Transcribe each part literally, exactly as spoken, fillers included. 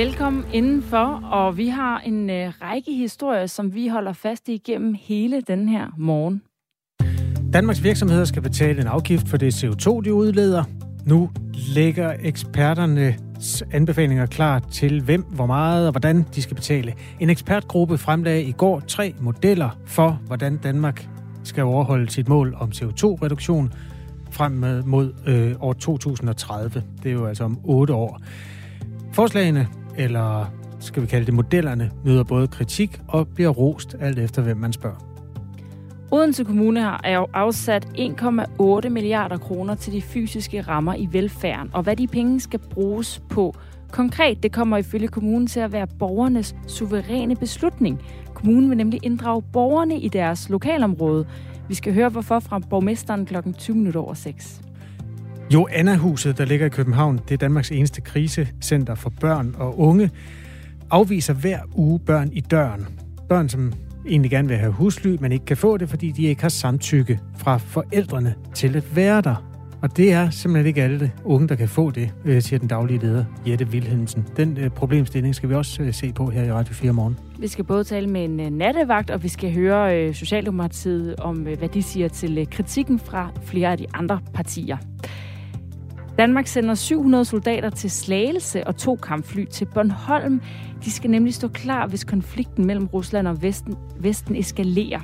Velkommen indenfor, og vi har en øh, række historier, som vi holder fast i igennem hele den her morgen. Danmarks virksomheder skal betale en afgift for det C O to, de udleder. Nu lægger eksperternes anbefalinger klar til hvem, hvor meget og hvordan de skal betale. En ekspertgruppe fremlagde i går tre modeller for, hvordan Danmark skal overholde sit mål om C O to reduktion frem mod øh, år to tusind og tredive. Det er jo altså om otte år. Forslagene, eller skal vi kalde det modellerne, møder både kritik og bliver rost, alt efter hvem man spørger. Odense Kommune har afsat en komma otte milliarder kroner til de fysiske rammer i velfærden, og hvad de penge skal bruges på. Konkret, det kommer ifølge kommunen til at være borgernes suveræne beslutning. Kommunen vil nemlig inddrage borgerne i deres lokalområde. Vi skal høre hvorfor fra borgmesteren klokken tyve minutter over seks. Jo, Annahuset, der ligger i København, det er Danmarks eneste krisecenter for børn og unge, afviser hver uge børn i døren. Børn, som egentlig gerne vil have husly, men ikke kan få det, fordi de ikke har samtykke fra forældrene til at være der. Og det er simpelthen ikke alle unge, der kan få det, siger den daglige leder Jette Wilhelmsen. Den øh, problemstilling skal vi også øh, se på her i Radio fire morgen. Vi skal både tale med en øh, nattevagt, og vi skal høre øh, Socialdemokratiet om, øh, hvad de siger til øh, kritikken fra flere af de andre partier. Danmark sender syv hundrede soldater til Slagelse og to kampfly til Bornholm. De skal nemlig stå klar, hvis konflikten mellem Rusland og Vesten, Vesten eskalerer.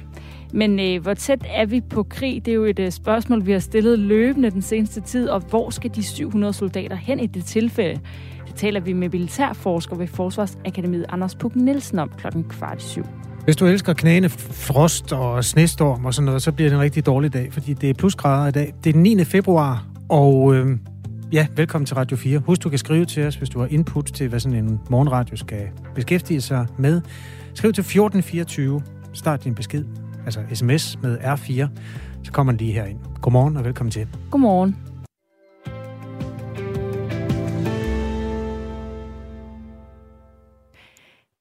Men øh, hvor tæt er vi på krig? Det er jo et øh, spørgsmål, vi har stillet løbende den seneste tid. Og hvor skal de syv hundrede soldater hen i det tilfælde? Det taler vi med militærforsker ved Forsvarsakademiet Anders Puk Nielsen om klokken kvart i syv. Hvis du elsker knagende frost og snestorm og sådan noget, så bliver det en rigtig dårlig dag, fordi det er plusgrader i dag. Det er den niende februar, og... Øh Ja, velkommen til Radio fire. Husk, du kan skrive til os, hvis du har input til, hvad sådan en morgenradio skal beskæftige sig med. Skriv til fjorten fireogtyve. Start din besked, altså sms med R fire. Så kommer den lige herind. Godmorgen og velkommen til. Godmorgen.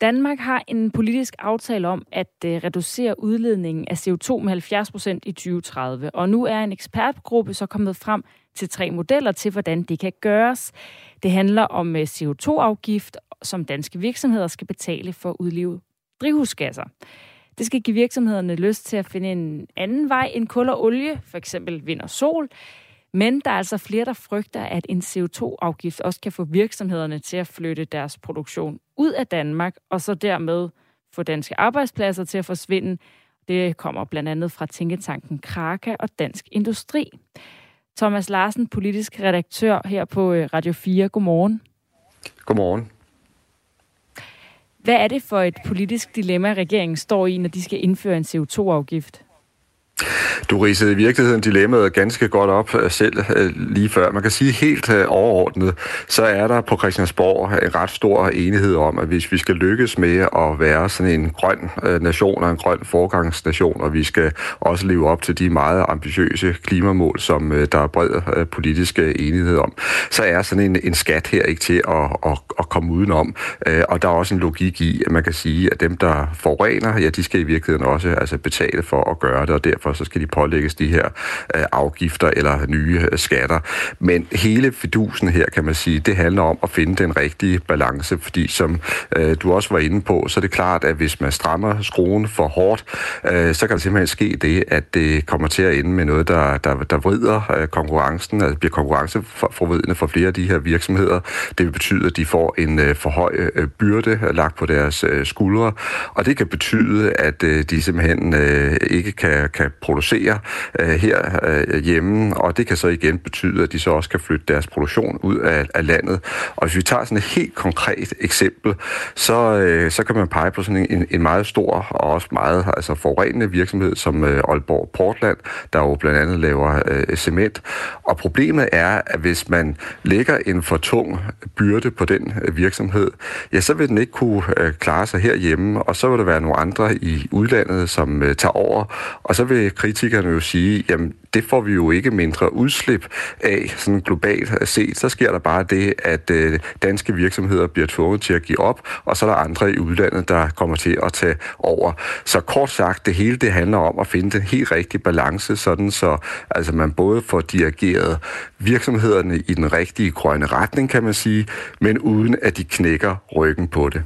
Danmark har en politisk aftale om at reducere udledningen af C O to med halvfjerds procent i tyve tredive. Og nu er en ekspertgruppe så kommet frem til tre modeller til, hvordan det kan gøres. Det handler om C O to afgift, som danske virksomheder skal betale for at udlede drivhusgasser. Det skal give virksomhederne lyst til at finde en anden vej end kul og olie, for eksempel vind og sol. Men der er altså flere, der frygter, at en C O to afgift også kan få virksomhederne til at flytte deres produktion ud af Danmark, og så dermed få danske arbejdspladser til at forsvinde. Det kommer blandt andet fra tænketanken Kraka og Dansk Industri. Thomas Larsen, politisk redaktør her på Radio fire. Godmorgen. Godmorgen. Hvad er det for et politisk dilemma, regeringen står i, når de skal indføre en C O to afgift? Du ridsede i virkeligheden dilemmaet ganske godt op selv lige før. Man kan sige helt overordnet, så er der på Christiansborg en ret stor enighed om, at hvis vi skal lykkes med at være sådan en grøn nation og en grøn forgangsnation, og vi skal også leve op til de meget ambitiøse klimamål, som der er bred politisk enighed om, så er sådan en, en skat her ikke til at, at, at komme udenom. Og der er også en logik i, at man kan sige, at dem, der forurener, ja, de skal i virkeligheden også altså betale for at gøre det, og derfor så skal de pålægges de her øh, afgifter eller nye øh, skatter. Men hele fidusen her, kan man sige, det handler om at finde den rigtige balance, fordi som øh, du også var inde på, så er det klart, at hvis man strammer skruen for hårdt, øh, så kan der simpelthen ske det, at det kommer til at ende med noget, der, der, der vrider øh, konkurrencen, altså bliver konkurrenceforvridende for flere af de her virksomheder. Det vil betyde, at de får en øh, for høj øh, byrde lagt på deres øh, skuldre, og det kan betyde, at øh, de simpelthen øh, ikke kan, kan producere her hjemme, og det kan så igen betyde, at de så også kan flytte deres produktion ud af, af landet. Og hvis vi tager sådan et helt konkret eksempel, så, så kan man pege på sådan en, en meget stor og også meget altså forurenende virksomhed som Aalborg Portland, der jo blandt andet laver øh, cement. Og problemet er, at hvis man lægger en for tung byrde på den virksomhed, ja, så vil den ikke kunne klare sig herhjemme, og så vil der være nogle andre i udlandet, som tager over, og så vil vil kritikerne jo sige, jamen det får vi jo ikke mindre udslip af sådan globalt set. Så sker der bare det, at øh, danske virksomheder bliver tvunget til at give op, og så er der andre i udlandet, der kommer til at tage over. Så kort sagt, det hele det handler om at finde den helt rigtige balance, sådan så altså man både får dirigeret virksomhederne i den rigtige grønne retning, kan man sige, men uden at de knækker ryggen på det.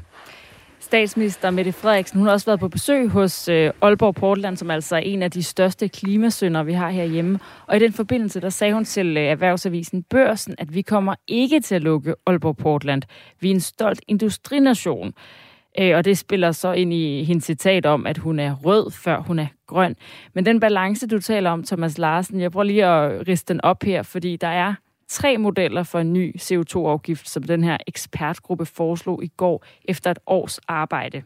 Statsminister Mette Frederiksen, hun har også været på besøg hos øh, Aalborg Portland, som altså er en af de største klimasyndere, vi har herhjemme. Og i den forbindelse, der sagde hun til øh, erhvervsavisen Børsen, at vi kommer ikke til at lukke Aalborg Portland. Vi er en stolt industrination. Øh, og det spiller så ind i hendes citat om, at hun er rød, før hun er grøn. Men den balance, du taler om, Thomas Larsen, jeg prøver lige at riste den op her, fordi der er tre modeller for en ny C O to afgift, som den her ekspertgruppe foreslog i går efter et års arbejde.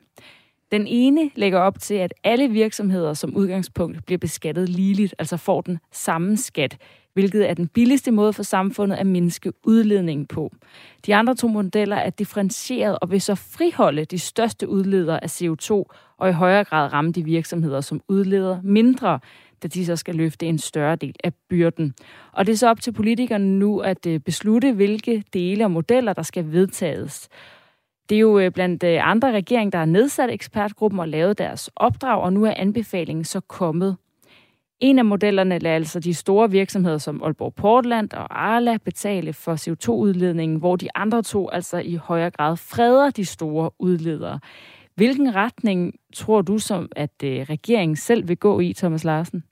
Den ene lægger op til, at alle virksomheder som udgangspunkt bliver beskattet ligeligt, altså får den samme skat, hvilket er den billigste måde for samfundet at mindske udledningen på. De andre to modeller er differentieret og vil så friholde de største udledere af C O to og i højere grad ramme de virksomheder, som udleder mindre, da de så skal løfte en større del af byrden. Og det er så op til politikerne nu at beslutte, hvilke dele og modeller, der skal vedtages. Det er jo blandt andre regeringer, der har nedsat ekspertgruppen og lavet deres opdrag, og nu er anbefalingen så kommet. En af modellerne lader altså de store virksomheder som Aalborg Portland og Arla betale for C O to udledningen, hvor de andre to altså i højere grad freder de store udledere. Hvilken retning tror du, som at regeringen selv vil gå i, Thomas Larsen?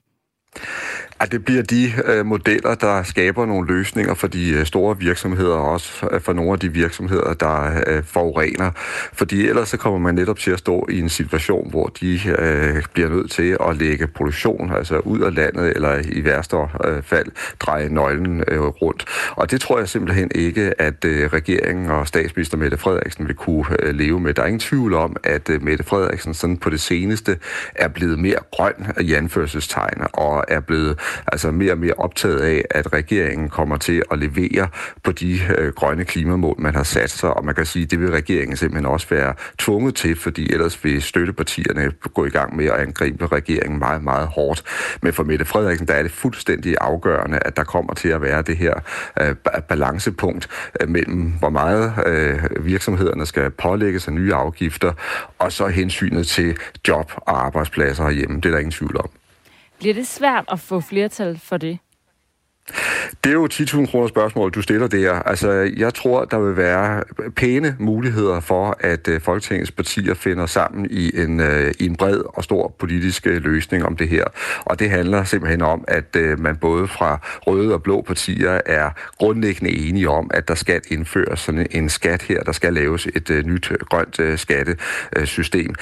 At det bliver de øh, modeller, der skaber nogle løsninger for de øh, store virksomheder, og også for nogle af de virksomheder, der øh, forurener. Fordi ellers så kommer man netop til at stå i en situation, hvor de øh, bliver nødt til at lægge produktion, altså ud af landet, eller i værste øh, fald dreje nøglen øh, rundt. Og det tror jeg simpelthen ikke, at øh, regeringen og statsminister Mette Frederiksen vil kunne øh, leve med. Der er ingen tvivl om, at øh, Mette Frederiksen sådan på det seneste er blevet mere grøn i anførselstegn, og er blevet altså mere og mere optaget af, at regeringen kommer til at levere på de øh, grønne klimamål, man har sat sig, og man kan sige, at det vil regeringen simpelthen også være tvunget til, fordi ellers vil støttepartierne gå i gang med at angribe regeringen meget, meget hårdt. Men for Mette Frederiksen, der er det fuldstændig afgørende, at der kommer til at være det her øh, balancepunkt øh, mellem, hvor meget øh, virksomhederne skal pålægge sig nye afgifter, og så hensynet til job og arbejdspladser herhjemme. Det er der ingen tvivl om. Bliver det svært at få flertal for det? Det er jo ti tusind kroner spørgsmål, du stiller der. Altså, jeg tror, der vil være pæne muligheder for, at Folketingets partier finder sammen i en, i en bred og stor politisk løsning om det her. Og det handler simpelthen om, at man både fra røde og blå partier er grundlæggende enige om, at der skal indføres sådan en skat her, der skal laves et nyt grønt skattesystem.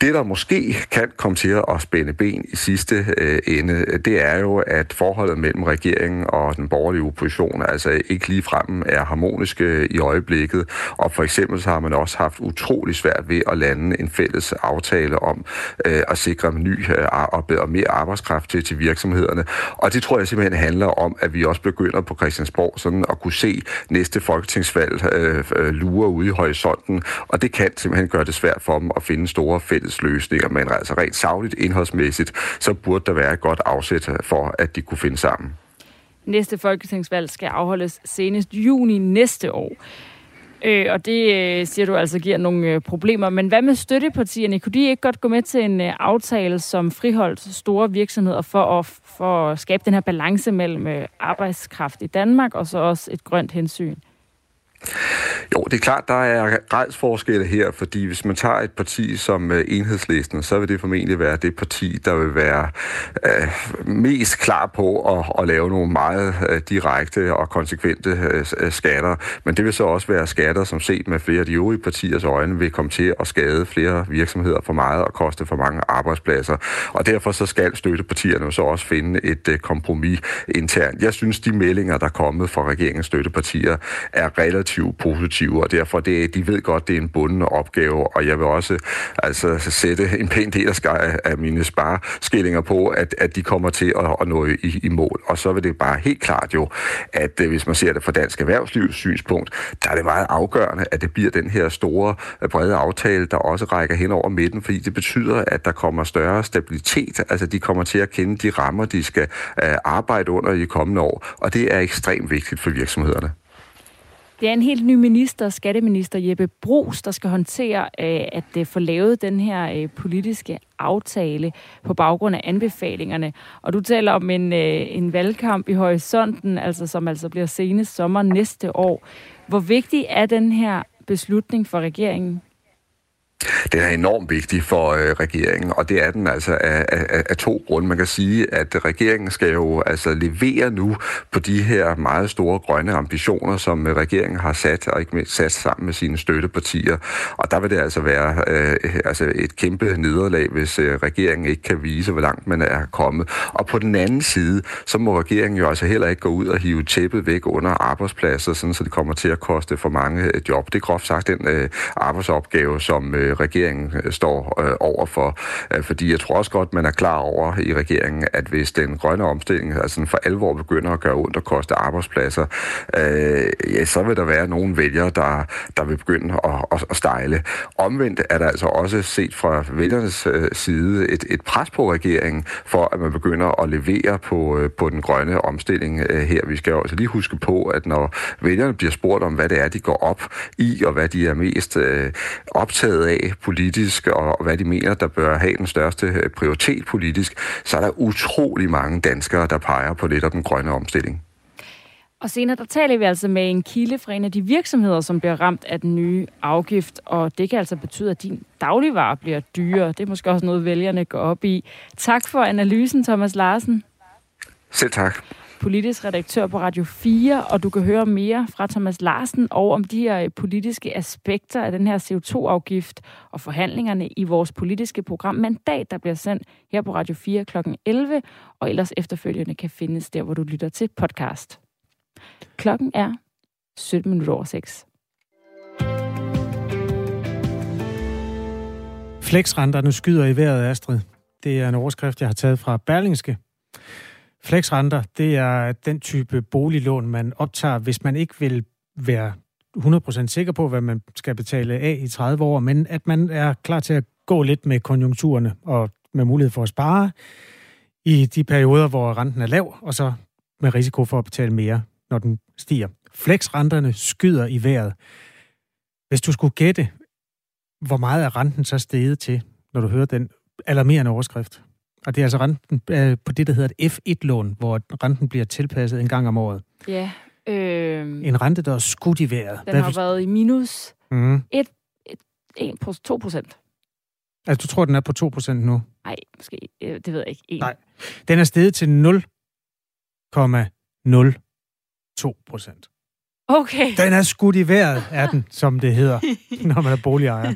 Det, der måske kan komme til at spænde ben i sidste ende, det er jo, at forholdet mellem regeringen og den borgerlige opposition altså ikke lige frem er harmoniske i øjeblikket, og for eksempel så har man også haft utrolig svært ved at lande en fælles aftale om øh, at sikre ny øh, og, og mere arbejdskraft til, til virksomhederne, og det tror jeg simpelthen handler om, at vi også begynder på Christiansborg sådan at kunne se næste folketingsvalg øh, øh, lure ude i horisonten, og det kan simpelthen gøre det svært for dem at finde store fælles løsninger, men altså rent sagligt indholdsmæssigt, så burde der være et godt afsæt for, at de kunne finde sammen. Næste folketingsvalg skal afholdes senest juni næste år. Øh, og det øh, siger du altså giver nogle øh, problemer. Men hvad med støttepartierne? Kunne de ikke godt gå med til en øh, aftale, som friholdt store virksomheder for at, for at skabe den her balance mellem øh, arbejdskraft i Danmark og så også et grønt hensyn? Jo, det er klart, der er rejsforskelle her, fordi hvis man tager et parti som Enhedslisten, så vil det formentlig være det parti, der vil være øh, mest klar på at, at lave nogle meget øh, direkte og konsekvente øh, skatter. Men det vil så også være skatter, som set med flere af de øvrige partiers øjne, vil komme til at skade flere virksomheder for meget og koste for mange arbejdspladser. Og derfor så skal støttepartierne så også finde et øh, kompromis internt. Jeg synes, de meldinger, der er kommet fra regeringens støttepartier, er relativt negative positive, og derfor det, de ved godt, det er en bunden opgave, og jeg vil også altså sætte en pæn del af mine spareskillinger på, at, at de kommer til at, at nå i, i mål. Og så vil det bare helt klart jo, at hvis man ser det fra dansk erhvervslivs synspunkt, der er det meget afgørende, at det bliver den her store, brede aftale, der også rækker hen over midten, fordi det betyder, at der kommer større stabilitet, altså de kommer til at kende de rammer, de skal arbejde under i kommende år, og det er ekstremt vigtigt for virksomhederne. Det er en helt ny minister, skatteminister Jeppe Bruus, der skal håndtere at få lavet den her politiske aftale på baggrund af anbefalingerne. Og du taler om en, en valgkamp i horisonten, altså, som altså bliver senest sommer næste år. Hvor vigtig er den her beslutning for regeringen? Den er enormt vigtig for øh, regeringen, og det er den altså af, af, af to grunde. Man kan sige, at regeringen skal jo altså levere nu på de her meget store grønne ambitioner, som øh, regeringen har sat, og ikke mindst sat sammen med sine støttepartier. Og der vil det altså være øh, altså et kæmpe nederlag, hvis øh, regeringen ikke kan vise, hvor langt man er kommet. Og på den anden side, så må regeringen jo altså heller ikke gå ud og hive tæppet væk under arbejdspladser, sådan, så det kommer til at koste for mange job. Det er groft sagt den øh, arbejdsopgave, som øh, regeringen står øh, over for. Øh, fordi jeg tror også godt, man er klar over i regeringen, at hvis den grønne omstilling altså for alvor begynder at gøre ondt og koste arbejdspladser, øh, ja, så vil der være nogle vælgere, der, der vil begynde at, at, at stejle. Omvendt er der altså også set fra vælgernes øh, side et, et pres på regeringen, for at man begynder at levere på, øh, på den grønne omstilling øh, her. Vi skal jo også lige huske på, at når vælgerne bliver spurgt om, hvad det er, de går op i, og hvad de er mest øh, optaget af, politisk, og hvad de mener, der bør have den største prioritet politisk, så er der utrolig mange danskere, der peger på lidt af den grønne omstilling. Og senere, der taler vi altså med en kilde fra en af de virksomheder, som bliver ramt af den nye afgift, og det kan altså betyde, at din dagligvarer bliver dyrere. Det er måske også noget, vælgerne går op i. Tak for analysen, Thomas Larsen. Selv tak. Politisk redaktør på Radio fire, og du kan høre mere fra Thomas Larsen og om de her politiske aspekter af den her C O to afgift og forhandlingerne i vores politiske program Mandat, der bliver sendt her på Radio fire klokken elleve, og ellers efterfølgende kan findes der, hvor du lytter til podcast. Klokken er sytten minutter over seks. Flexrenterne skyder i vejret, Astrid. Det er en overskrift, jeg har taget fra Berlingske. Flexrenter, det er den type boliglån, man optager, hvis man ikke vil være hundrede procent sikker på, hvad man skal betale af i tredive år, men at man er klar til at gå lidt med konjunkturerne og med mulighed for at spare i de perioder, hvor renten er lav, og så med risiko for at betale mere, når den stiger. Flexrenterne skyder i vejret. Hvis du skulle gætte, hvor meget er renten så steget til, når du hører den alarmerende overskrift? Og det er altså renten øh, på det, der hedder et F et lån, hvor renten bliver tilpasset en gang om året. Ja. Øh, en rente, der er skudt i vejret. Den Hvad har været i minus mm. et, et, en, to procent. Altså, du tror, den er på to procent nu? Nej, måske. Øh, det ved jeg ikke. En. Nej. Den er steget til nul komma nul to procent. Okay. Den er skudt i vejret, er den, som det hedder, når man er boligejer.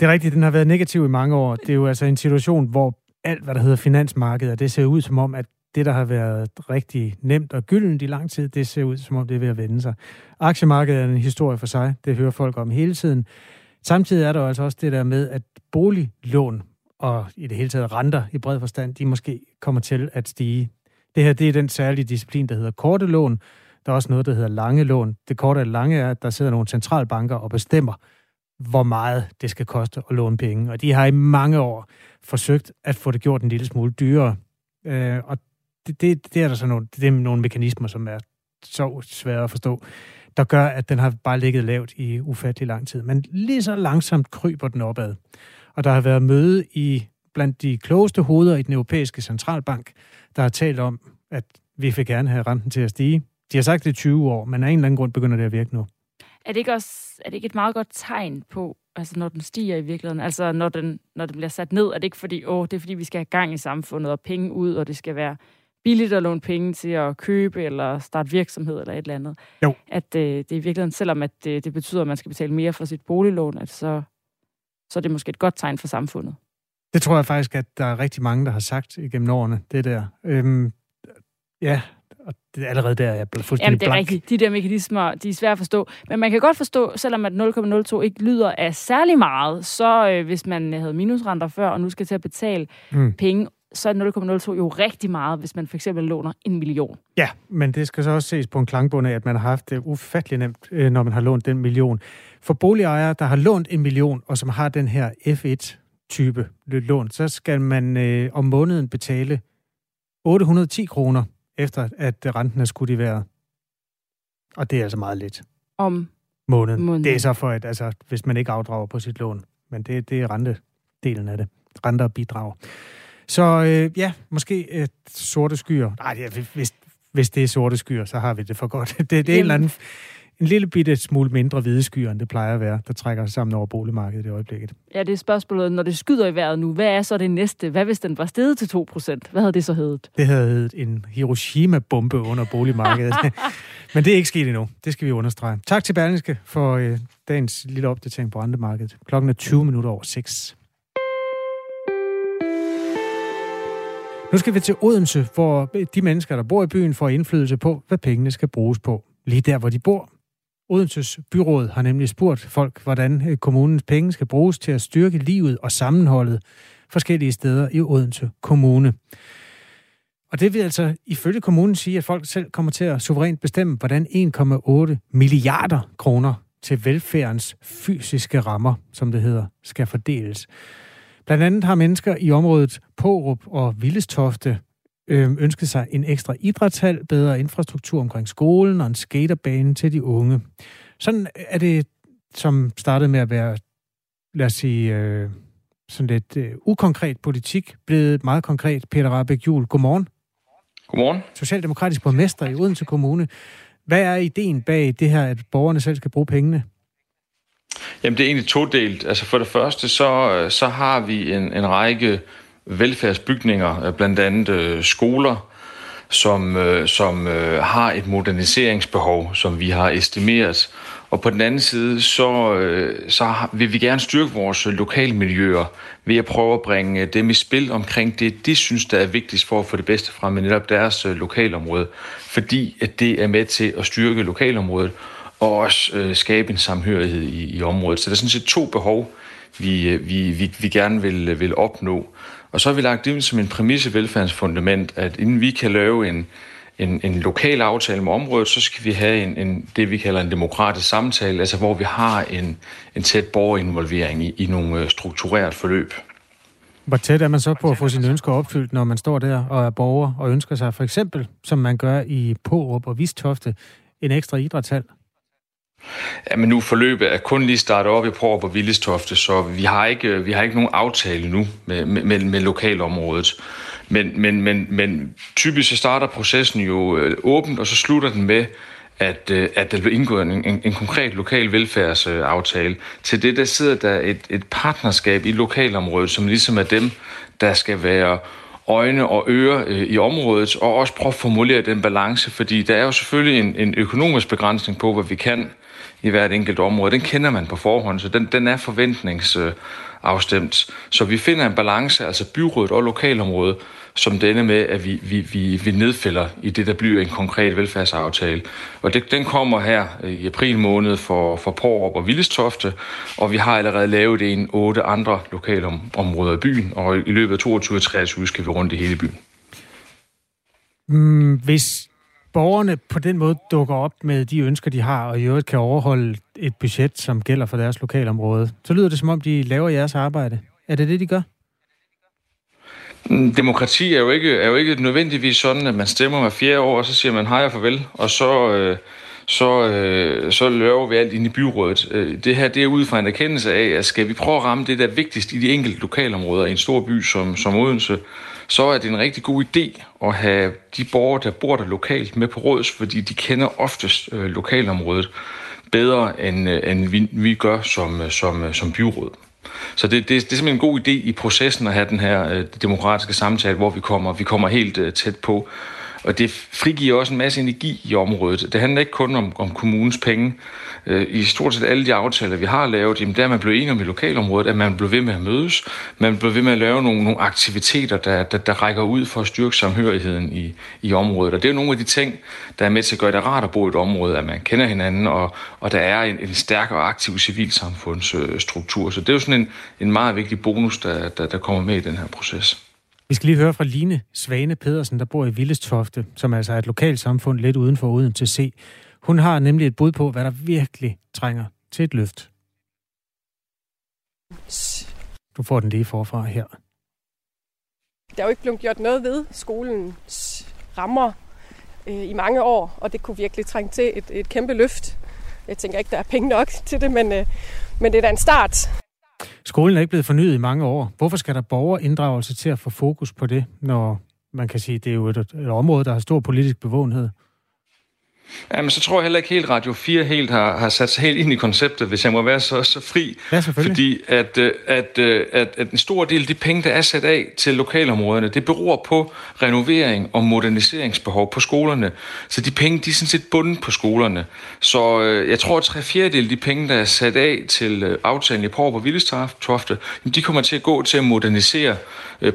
Det er rigtigt, den har været negativ i mange år. Det er jo altså en situation, hvor alt, hvad der hedder finansmarkedet, det ser ud som om, at det, der har været rigtig nemt og gyldent i lang tid, det ser ud som om, det er ved at vende sig. Aktiemarkedet er en historie for sig. Det hører folk om hele tiden. Samtidig er der altså også det der med, at boliglån og i det hele taget renter i bred forstand, de måske kommer til at stige. Det her, det er den særlige disciplin, der hedder korte lån. Der er også noget, der hedder lange lån. Det korte og lange er, at der sidder nogle centralbanker og bestemmer, hvor meget det skal koste at låne penge. Og de har i mange år forsøgt at få det gjort en lille smule dyrere. Øh, og det, det, det er der så nogle, det er nogle mekanismer, som er så svære at forstå, der gør, at den har bare ligget lavt i ufattelig lang tid. Men lige så langsomt kryber den opad. Og der har været møde i blandt de klogeste hoveder i den Europæiske Centralbank, der har talt om, at vi vil gerne have renten til at stige. De har sagt det i tyve år, men af en eller anden grund begynder det at virke nu. Er det ikke også, er det ikke et meget godt tegn på, altså når den stiger i virkeligheden, altså når den, når den bliver sat ned, er det ikke fordi, åh, det er fordi, vi skal have gang i samfundet og penge ud, og det skal være billigt at låne penge til at købe eller starte virksomhed eller et eller andet. Jo. At øh, det er i virkeligheden, selvom at, øh, det betyder, at man skal betale mere for sit boliglån, at så, så er det måske et godt tegn for samfundet. Det tror jeg faktisk, at der er rigtig mange, der har sagt igennem årene, det der. Øhm, ja, Og det er allerede der, jeg er fuldstændig Jamen, det er blank. Rigtigt. De der mekanismer, de er svære at forstå. Men man kan godt forstå, selvom at nul komma nul to ikke lyder af særlig meget, så øh, hvis man havde minusrenter før, og nu skal til at betale mm. penge, så er nul komma nul to jo rigtig meget, hvis man for eksempel låner en million. Ja, men det skal så også ses på en klangbund af, at man har haft det ufattelig nemt, når man har lånt den million. For boligejere, der har lånt en million, og som har den her F et-type lån, så skal man øh, om måneden betale otte hundrede og ti kroner, efter at renten er skudt i vejret. Og det er altså meget lidt. Om måneden. måneden. Det er så for, at, altså, hvis man ikke afdrager på sit lån. Men det, det er rentedelen af det. Renter og bidrag. Så øh, ja, måske et sorte skyer. Nej, det er, hvis, hvis det er sorte skyer, så har vi det for godt. Det, det er en eller anden, en lille bitte smule mindre hvide skyer, end det plejer at være, der trækker sig sammen over boligmarkedet i øjeblikket. Ja, det er spørgsmålet, når det skyder i vejret nu, hvad er så det næste? Hvad hvis den var steget til to procent? Hvad havde det så heddet? Det havde heddet en Hiroshima-bombe under boligmarkedet. Men det er ikke sket endnu. Det skal vi understrege. Tak til Berlingske for øh, dagens lille opdatering på rentemarkedet. Klokken er tyve minutter over seks. Nu skal vi til Odense, hvor de mennesker, der bor i byen, får indflydelse på, hvad pengene skal bruges på. Lige der, hvor de bor. Odenses byråd har nemlig spurgt folk, hvordan kommunens penge skal bruges til at styrke livet og sammenholdet forskellige steder i Odense Kommune. Og det vil altså ifølge kommunen sige, at folk selv kommer til at suverænt bestemme, hvordan en komma otte milliarder kroner til velfærdens fysiske rammer, som det hedder, skal fordeles. Blandt andet har mennesker i området Pårup og Villestofte ønsket sig en ekstra idrætshal, bedre infrastruktur omkring skolen og en skaterbane til de unge. Sådan er det, som startede med at være, lad os sige, øh, sådan lidt øh, ukonkret politik, blevet meget konkret. Peter Rahbæk Juhl, godmorgen. Godmorgen. Socialdemokratisk borgmester i Odense Kommune. Hvad er ideen bag det her, at borgerne selv skal bruge pengene? Jamen, det er egentlig todelt. Altså, for det første, så, så har vi en, en række velfærdsbygninger, blandt andet øh, skoler, som, øh, som øh, har et moderniseringsbehov, som vi har estimeret. Og på den anden side, så, øh, så vil vi gerne styrke vores lokalmiljøer ved at prøve at bringe dem i spil omkring det, de synes, der er vigtigst for at få det bedste frem i netop deres øh, lokalområde, fordi at det er med til at styrke lokalområdet og også øh, skabe en samhørighed i, i området. Så der er sådan set to behov, vi, vi, vi, vi gerne vil, vil opnå. Og så har vi lagt det som en præmisse velfærdsfundament, at inden vi kan lave en, en, en lokal aftale med området, så skal vi have en, en, det, vi kalder en demokratisk samtale, altså hvor vi har en, en tæt borgerinvolvering i, i nogle struktureret forløb. Hvor tæt er man så på at få sine ønsker opfyldt, når man står der og er borger og ønsker sig, for eksempel, som man gør i Pårup og Vistofte, en ekstra idrætshal? Ja, men nu forløbet er kun lige startet op i Pårup og Villestofte, så vi har ikke, vi har ikke nogen aftale nu med, med, med lokalområdet. Men, men, men, men typisk så starter processen jo åbent, og så slutter den med, at, at der bliver indgået en, en, en konkret lokal velfærdsaftale. Til det, der sidder der et, et partnerskab i lokalområdet, som ligesom er dem, der skal være øjne og ører øh, i området, og også prøve at formulere den balance, fordi der er jo selvfølgelig en, en økonomisk begrænsning på, hvad vi kan i hvert enkelt område. Den kender man på forhånd, så den, den er forventningsafstemt. Øh, så vi finder en balance, altså byrådet og lokalområdet, som denne med, at vi, vi, vi, vi nedfælder i det, der bliver en konkret velfærdsaftale. Og det, den kommer her i april måned for, for Pårup og Villestofte, og vi har allerede lavet det i otte andre lokalområder i byen, og i løbet af toogtyve til treogtyve skal vi rundt i hele byen. Mm, hvis borgerne på den måde dukker op med de ønsker, de har, og i øvrigt kan overholde et budget, som gælder for deres lokalområde, så lyder det, som om de laver jeres arbejde. Er det det, de gør? Demokrati er jo ikke, er jo ikke nødvendigvis sådan, at man stemmer hver fjerde år, og så siger man hej og farvel, og så, øh, så, øh, så laver vi alt inde i byrådet. Det her det er ud fra en erkendelse af, at skal vi prøve at ramme det, der er vigtigst i de enkelte lokalområder i en stor by som, som Odense, så er det en rigtig god idé at have de borgere, der bor der lokalt, med på råds, fordi de kender oftest øh, lokalområdet bedre, end, øh, end vi, vi gør som, som, som byråd. Så det, det, det er simpelthen en god idé i processen at have den her øh, demokratiske samtale, hvor vi kommer, vi kommer helt øh, tæt på. Og det frigiver også en masse energi i området. Det handler ikke kun om, om kommunens penge. I stort set alle de aftaler, vi har lavet, jamen der er man blevet enige om i lokalområdet, at man bliver ved med at mødes, man bliver ved med at lave nogle, nogle aktiviteter, der, der, der rækker ud for at styrke samhørigheden i, i området. Og det er jo nogle af de ting, der er med til at gøre det rart at bo i et område, at man kender hinanden, og, og der er en, en stærk og aktiv civilsamfundsstruktur. Så det er jo sådan en, en meget vigtig bonus, der, der, der kommer med i den her proces. Vi skal lige høre fra Line Svane Pedersen, der bor i Villestofte, som altså er et lokalsamfund lidt uden for Odense C. Hun har nemlig et bud på, hvad der virkelig trænger til et løft. Du får den lige forfra her. Der er jo ikke blevet gjort noget ved skolens rammer øh, i mange år, og det kunne virkelig trænge til et, et kæmpe løft. Jeg tænker ikke, der er penge nok til det, men, øh, men det er da en start. Skolen er ikke blevet fornyet i mange år. Hvorfor skal der borgerinddragelse til at få fokus på det, når man kan sige, at det er jo et, et område, der har stor politisk bevågenhed? Jamen, så tror jeg heller ikke helt, Radio fire helt har, har sat sig helt ind i konceptet, hvis jeg må være så, så fri. Ja, fordi at, at, at, at en stor del af de penge, der er sat af til lokalområderne, det beror på renovering og moderniseringsbehov på skolerne. Så de penge, de er sådan set bundet på skolerne. Så jeg tror, at tre fjerdedel af de penge, der er sat af til aftalen i Pårup og Villestofte, de kommer til at gå til at modernisere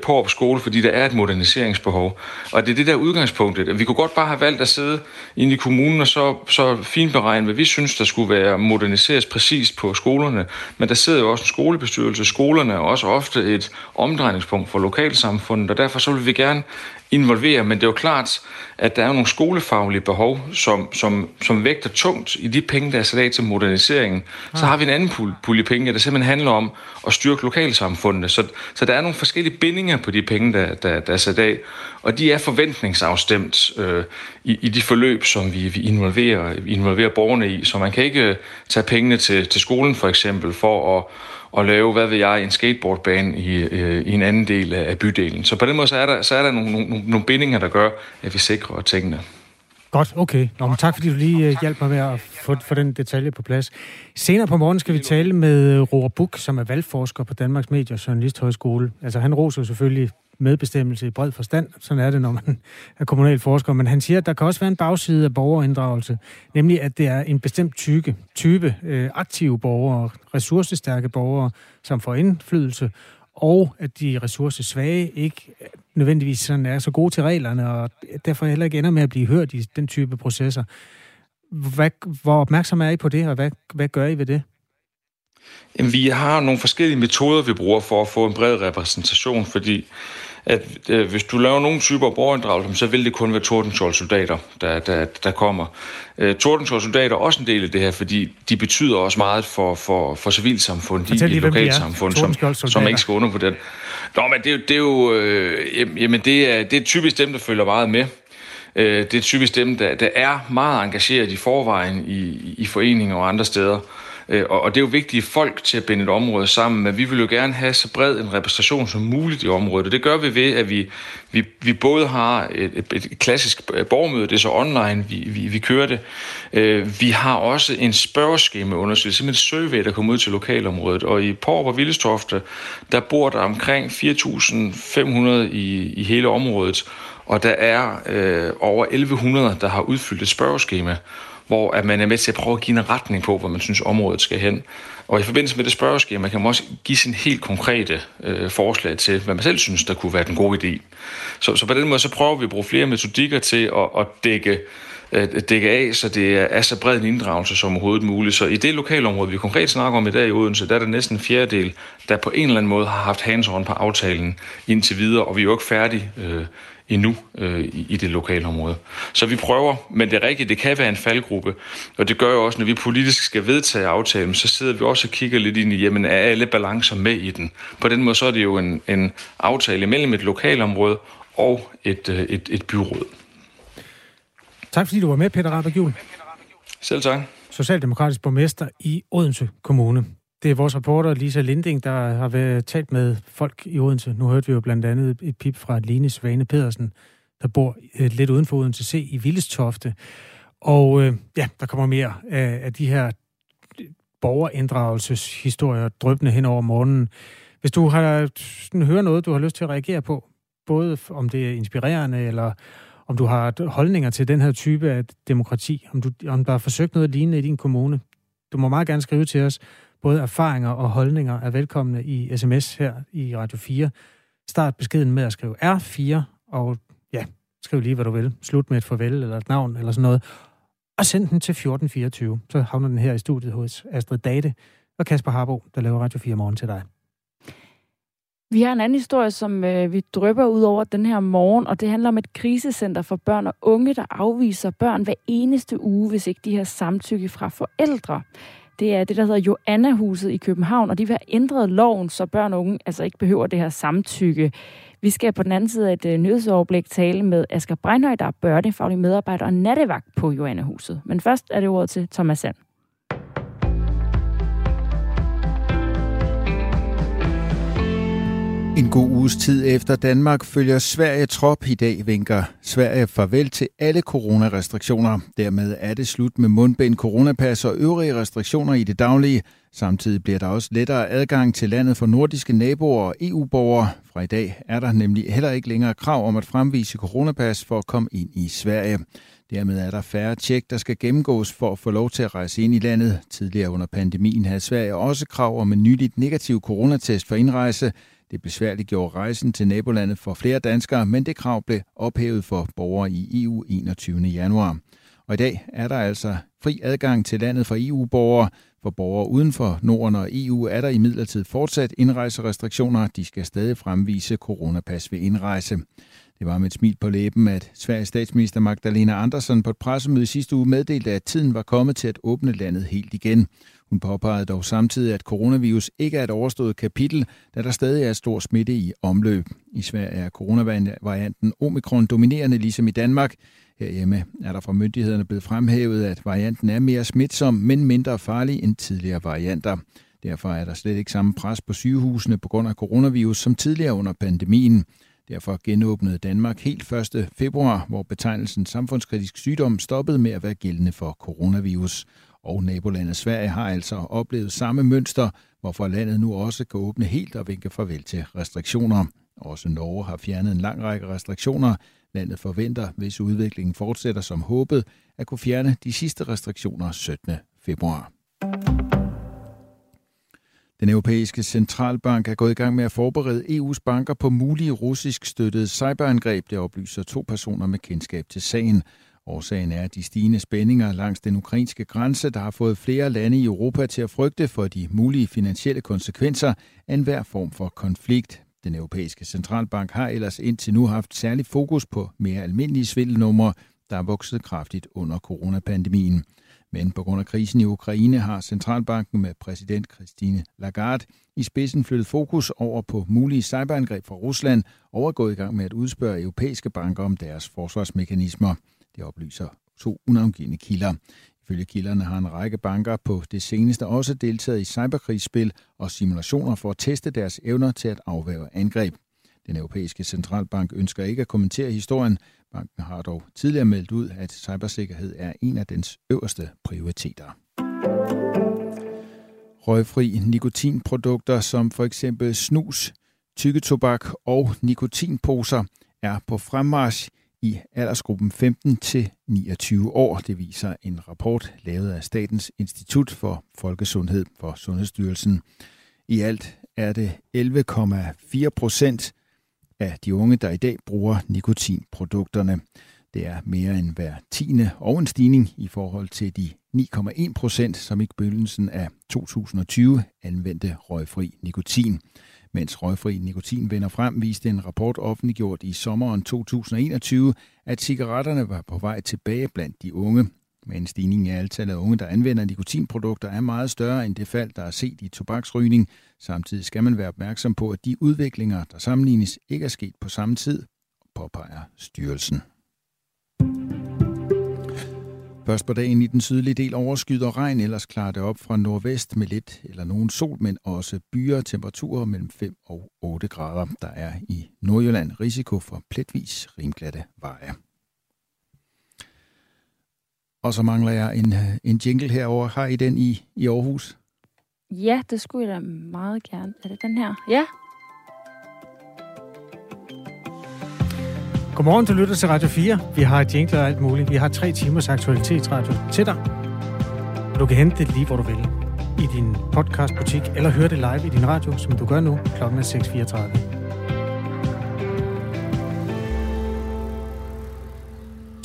Pårup skole, fordi der er et moderniseringsbehov. Og det er det der udgangspunktet. Vi kunne godt bare have valgt at sidde inde i kommunen og så, så finberegne, hvad vi synes, der skulle være moderniseres præcist på skolerne. Men der sidder jo også en skolebestyrelse. Skolerne er også ofte et omdrejningspunkt for lokalsamfundet, og derfor så vil vi gerne involvere, men det er jo klart, at der er nogle skolefaglige behov, som, som, som vægter tungt i de penge, der er sat af til moderniseringen. Så har vi en anden pulje penge, der simpelthen handler om at styrke lokalsamfundene. Så, så der er nogle forskellige bindinger på de penge, der, der, der er sat af, og de er forventningsafstemt øh, i, i de forløb, som vi, vi involverer, involverer borgerne i. Så man kan ikke tage pengene til, til skolen for eksempel for at og lave, hvad ved jeg, en skateboardbane i, øh, i en anden del af bydelen. Så på den måde, så er der, så er der nogle, nogle, nogle bindinger, der gør, at vi sikrer tingene. Godt, okay. Nå, men tak fordi du lige øh, hjalp mig med at få for den detalje på plads. Senere på morgen skal vi tale med Roar Buch, som er valgforsker på Danmarks Medie og Journalisthøjskole. Altså, han roser selvfølgelig medbestemmelse i bred forstand. Sådan er det, når man er kommunal forsker. Men han siger, at der kan også være en bagside af borgerinddragelse. Nemlig, at det er en bestemt type, type øh, aktive borgere, ressourcestærke borgere, som får indflydelse, og at de ressourcesvage ikke nødvendigvis sådan er så gode til reglerne, og derfor heller ikke ender med at blive hørt i den type processer. Hvad, hvor opmærksom er I på det, og hvad, hvad gør I ved det? Jamen, vi har nogle forskellige metoder, vi bruger for at få en bred repræsentation, fordi at øh, hvis du laver nogle typer borgerinddragelse, så vil det kun være Tordenskjold-soldater, der, der, der kommer. Øh, Tordenskjold-soldater er også en del af det her, fordi de betyder også meget for, for, for civilsamfundet, de, de lokalsamfund, som, som ikke skal undervurdere. Nå, men det er jo, det er jo øh, jamen, det er, det er typisk dem, der følger meget med. Øh, det er typisk dem, der, der er meget engageret i forvejen i, i foreninger og andre steder. Og det er jo vigtige folk til at binde et område sammen, men vi vil jo gerne have så bred en repræsentation som muligt i området, og det gør vi ved, at vi, vi, vi både har et, et klassisk borgermøde, det er så online, vi, vi, vi kører det. Vi har også en spørgeskemaundersøgelse, simpelthen et survey, der kommer ud til lokalområdet, og i Pårup og Villestofte, der bor der omkring fire tusind fem hundrede i, i hele området, og der er øh, over elleve hundrede, der har udfyldt et spørgeskema, hvor at man er med til at prøve at give en retning på, hvor man synes, området skal hen. Og i forbindelse med det spørgeskema, man kan også give sin helt konkrete øh, forslag til, hvad man selv synes, der kunne være den gode idé. Så, så på den måde, så prøver vi at bruge flere metodikker til at, at dække, øh, dække af, så det er så bred en inddragelse som overhovedet muligt. Så i det lokalområde, vi konkret snakker om i dag i Odense, der er der næsten en fjerdedel, der på en eller anden måde har haft hands-on på aftalen indtil videre, og vi er jo ikke færdige øh, endnu øh, i, i det lokale område. Så vi prøver, men det er rigtigt, det kan være en faldgruppe, og det gør jo også, når vi politisk skal vedtage aftalen, så sidder vi også og kigger lidt ind i, jamen er alle balancer med i den? På den måde, så er det jo en, en aftale mellem et lokalområde og et, øh, et, et byråd. Tak fordi du var med, Peter Rabeck Juhl. Selv tak. Socialdemokratisk borgmester i Odense Kommune. Det er vores reporter Lisa Linding, der har været talt med folk i Odense. Nu hørte vi jo blandt andet et pip fra Line Svane Pedersen, der bor lidt uden for Odense C i Villestofte. Og øh, ja, der kommer mere af, af de her borgerinddragelseshistorier dryppende hen over morgenen. Hvis du har sådan, hører noget, du har lyst til at reagere på, både om det er inspirerende, eller om du har holdninger til den her type af demokrati, om du, om du har forsøgt noget lignende i din kommune. Du må meget gerne skrive til os. Både erfaringer og holdninger er velkomne i sms her i Radio fire. Start beskeden med at skrive R fire, og ja, skriv lige, hvad du vil. Slut med et farvel eller et navn eller sådan noget. Og send den til fjorten fireogtyve. Så havner den her i studiet hos Astrid Date og Kasper Harbo, der laver Radio fire Morgen til dig. Vi har en anden historie, som øh, vi drypper ud over den her morgen, og det handler om et krisecenter for børn og unge, der afviser børn hver eneste uge, hvis ikke de har samtykke fra forældre. Det er det, der hedder Joannahuset i København, og de vil have ændret loven, så børn og unge altså ikke behøver det her samtykke. Vi skal på den anden side af et øh, nyhedsoverblik tale med Asger Breinhøj, der er børnefaglig medarbejder og nattevagt på Joannahuset. Men først er det ordet til Thomas Sand. En god uges tid efter Danmark følger Sverige trop. I dag vinker Sverige farvel til alle coronarestriktioner. Dermed er det slut med mundbind, coronapas og øvrige restriktioner i det daglige. Samtidig bliver der også lettere adgang til landet for nordiske naboer og E U-borgere. Fra i dag er der nemlig heller ikke længere krav om at fremvise coronapas for at komme ind i Sverige. Dermed er der færre tjek, der skal gennemgås for at få lov til at rejse ind i landet. Tidligere under pandemien havde Sverige også krav om en nyligt negativ coronatest for indrejse. Det besværliggjorde rejsen til nabolandet for flere danskere, men det krav blev ophævet for borgere i E U enogtyvende januar. Og i dag er der altså fri adgang til landet for E U-borgere. For borgere uden for Norden og E U er der imidlertid fortsat indrejserestriktioner. De skal stadig fremvise coronapas ved indrejse. Det var med et smil på læben, at Sveriges statsminister Magdalena Andersson på et pressemøde sidste uge meddelte, at tiden var kommet til at åbne landet helt igen. Hun påpegede dog samtidig, at coronavirus ikke er et overstået kapitel, da der stadig er stor smitte i omløb. I Sverige er coronavarianten omikron dominerende ligesom i Danmark. Herhjemme er der fra myndighederne blevet fremhævet, at varianten er mere smitsom, men mindre farlig end tidligere varianter. Derfor er der slet ikke samme pres på sygehusene på grund af coronavirus som tidligere under pandemien. Derfor genåbnede Danmark helt første februar, hvor betegnelsen samfundskritisk sygdom stoppede med at være gældende for coronavirus. Og nabolandet Sverige har altså oplevet samme mønster, hvorfor landet nu også kan åbne helt og vinke farvel til restriktioner. Også Norge har fjernet en lang række restriktioner. Landet forventer, hvis udviklingen fortsætter som håbet, at kunne fjerne de sidste restriktioner syttende februar. Den Europæiske Centralbank er gået i gang med at forberede E U's banker på mulige russisk støttede cyberangreb, der oplyser to personer med kendskab til sagen. Årsagen er de stigende spændinger langs den ukrainske grænse, der har fået flere lande i Europa til at frygte for de mulige finansielle konsekvenser af enhver form for konflikt. Den Europæiske Centralbank har ellers indtil nu haft særlig fokus på mere almindelige svindelnumre, der er vokset kraftigt under coronapandemien. Men på grund af krisen i Ukraine har Centralbanken med præsident Christine Lagarde i spidsen flyttet fokus over på mulige cyberangreb fra Rusland og er gået i gang med at udspørge europæiske banker om deres forsvarsmekanismer. Det oplyser to unavngivne kilder. Ifølge kilderne har en række banker på det seneste også deltaget i cyberkrigsspil og simulationer for at teste deres evner til at afværge angreb. Den Europæiske Centralbank ønsker ikke at kommentere historien. Banken har dog tidligere meldt ud, at cybersikkerhed er en af dens øverste prioriteter. Røgfri nikotinprodukter som for eksempel snus, tykketobak og nikotinposer er på fremmarch i aldersgruppen femten til niogtyve år. Det viser en rapport lavet af Statens Institut for Folkesundhed for Sundhedsstyrelsen. I alt er det elleve komma fire procent af de unge, der i dag bruger nikotinprodukterne. Det er mere end hver tiende og en stigning i forhold til de ni komma en procent, som i begyndelsen af to tusind og tyve anvendte røgfri nikotin. Mens røgfri nikotin vender frem, viste en rapport offentliggjort i sommeren to tusind og enogtyve, at cigaretterne var på vej tilbage blandt de unge. Men stigningen i antallet af unge, der anvender nikotinprodukter, er meget større end det fald, der er set i tobaksrygning. Samtidig skal man være opmærksom på, at de udviklinger, der sammenlignes, ikke er sket på samme tid, påpeger styrelsen. Først på dagen i den sydlige del overskyet og regn, ellers klarer det op fra nordvest med lidt eller nogen sol, men også byer, temperaturer mellem fem og otte grader. Der er i Nordjylland risiko for pletvis rimglatte veje. Og så mangler jeg en, en jingle herover. Har I den i, i Aarhus? Ja, det skulle jeg da meget gerne. Er det den her? Ja. Godmorgen, du lytter til Radio fire. Vi har et jingler og alt muligt. Vi har tre timers aktualitetsradio til dig. Du kan hente det lige, hvor du vil. I din podcastbutik, eller høre det live i din radio, som du gør nu, klokken er seks fireogtredive.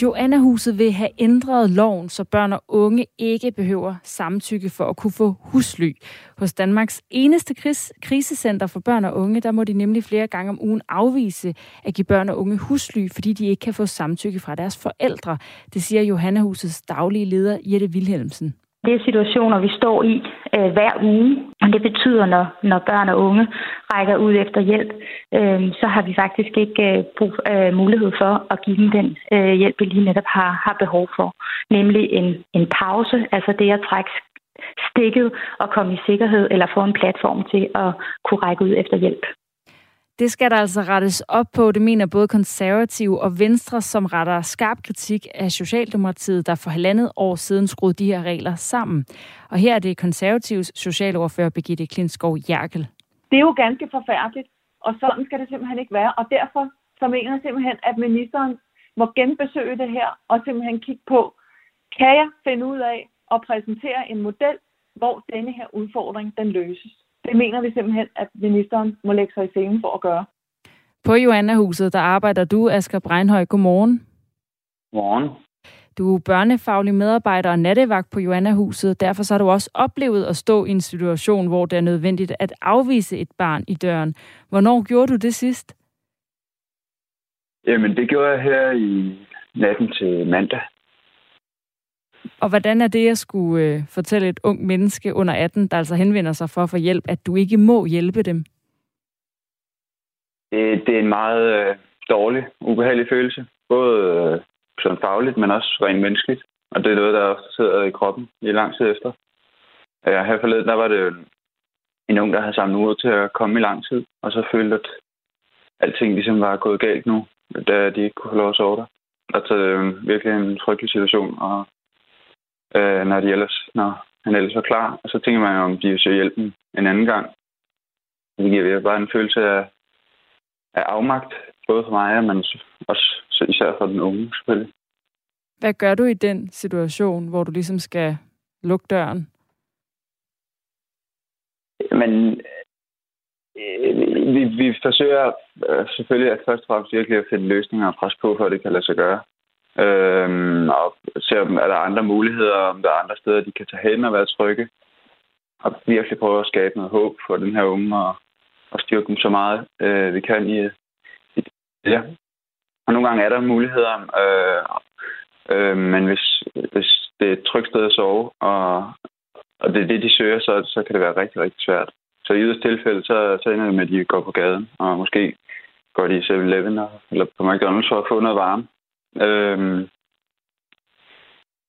Joannahuset vil have ændret loven, så børn og unge ikke behøver samtykke for at kunne få husly. Hos Danmarks eneste kris- krisecenter for børn og unge, der må de nemlig flere gange om ugen afvise at give børn og unge husly, fordi de ikke kan få samtykke fra deres forældre. Det siger Johannahusets daglige leder Jette Wilhelmsen. Det er situationer, vi står i øh, hver uge, og det betyder, når, når børn og unge rækker ud efter hjælp, øh, så har vi faktisk ikke øh, brug, øh, mulighed for at give dem den øh, hjælp, vi lige netop har, har behov for. Nemlig en, en pause, altså det at trække stikket og komme i sikkerhed eller få en platform til at kunne række ud efter hjælp. Det skal der altså rettes op på, det mener både konservative og venstre, som retter skarp kritik af Socialdemokratiet, der for halvandet år siden skruede de her regler sammen. Og her er det konservatives socialordfører Birgitte Klintskov Jerkel. Det er jo ganske forfærdeligt, og sådan skal det simpelthen ikke være. Og derfor så mener jeg simpelthen, at ministeren må genbesøge det her og simpelthen kigge på, kan jeg finde ud af at præsentere en model, hvor denne her udfordring den løses. Det mener vi simpelthen, at ministeren må lægge sig i scenen for at gøre. På Joannahuset, der arbejder du, Asger Breinhøj. Godmorgen. Godmorgen. Du er børnefaglig medarbejder og nattevagt på Joannahuset. Derfor så har du også oplevet at stå i en situation, hvor det er nødvendigt at afvise et barn i døren. Hvornår gjorde du det sidst? Jamen, det gjorde jeg her i natten til mandag. Og hvordan er det, jeg skulle øh, fortælle et ungt menneske under atten, der altså henvender sig for at få hjælp, at du ikke må hjælpe dem? Det, det er en meget øh, dårlig, ubehagelig følelse. Både øh, sådan fagligt, men også rent menneskeligt. Og det er noget, der sidder i kroppen i lang tid efter. Øh, her forleden, der var det en ung, der havde samlet ud til at komme i lang tid. Og så følte, at alting ligesom var gået galt nu, da de ikke kunne få lov at sove der. Og så øh, virkelig en frygtelig situation, og Øh, når, de ellers, når han ellers var klar. Og så tænker man jo, om de vil søge hjælpen en anden gang. Det giver bare en følelse af, af afmagt, både for mig, men også især for den unge, selvfølgelig. Hvad gør du i den situation, hvor du ligesom skal lukke døren? Men øh, vi, vi forsøger øh, selvfølgelig at først og fremmest virkelig at finde løsninger og presse på, for at det kan lade sig gøre. Øhm, og se, om er der andre muligheder, om der er andre steder, de kan tage hen og være trygge. Og virkelig prøve at skabe noget håb for den her unge, og, og styrke dem så meget, øh, vi kan i, i ja. Og nogle gange er der muligheder, øh, øh, men hvis, hvis det er et trygt sted at sove, og, og det er det, de søger, så, så kan det være rigtig, rigtig svært. Så i yderste tilfælde, så, så ender det med, at de går på gaden, og måske går de i syv eleven eller på McDonald's for at få noget varme. Øhm,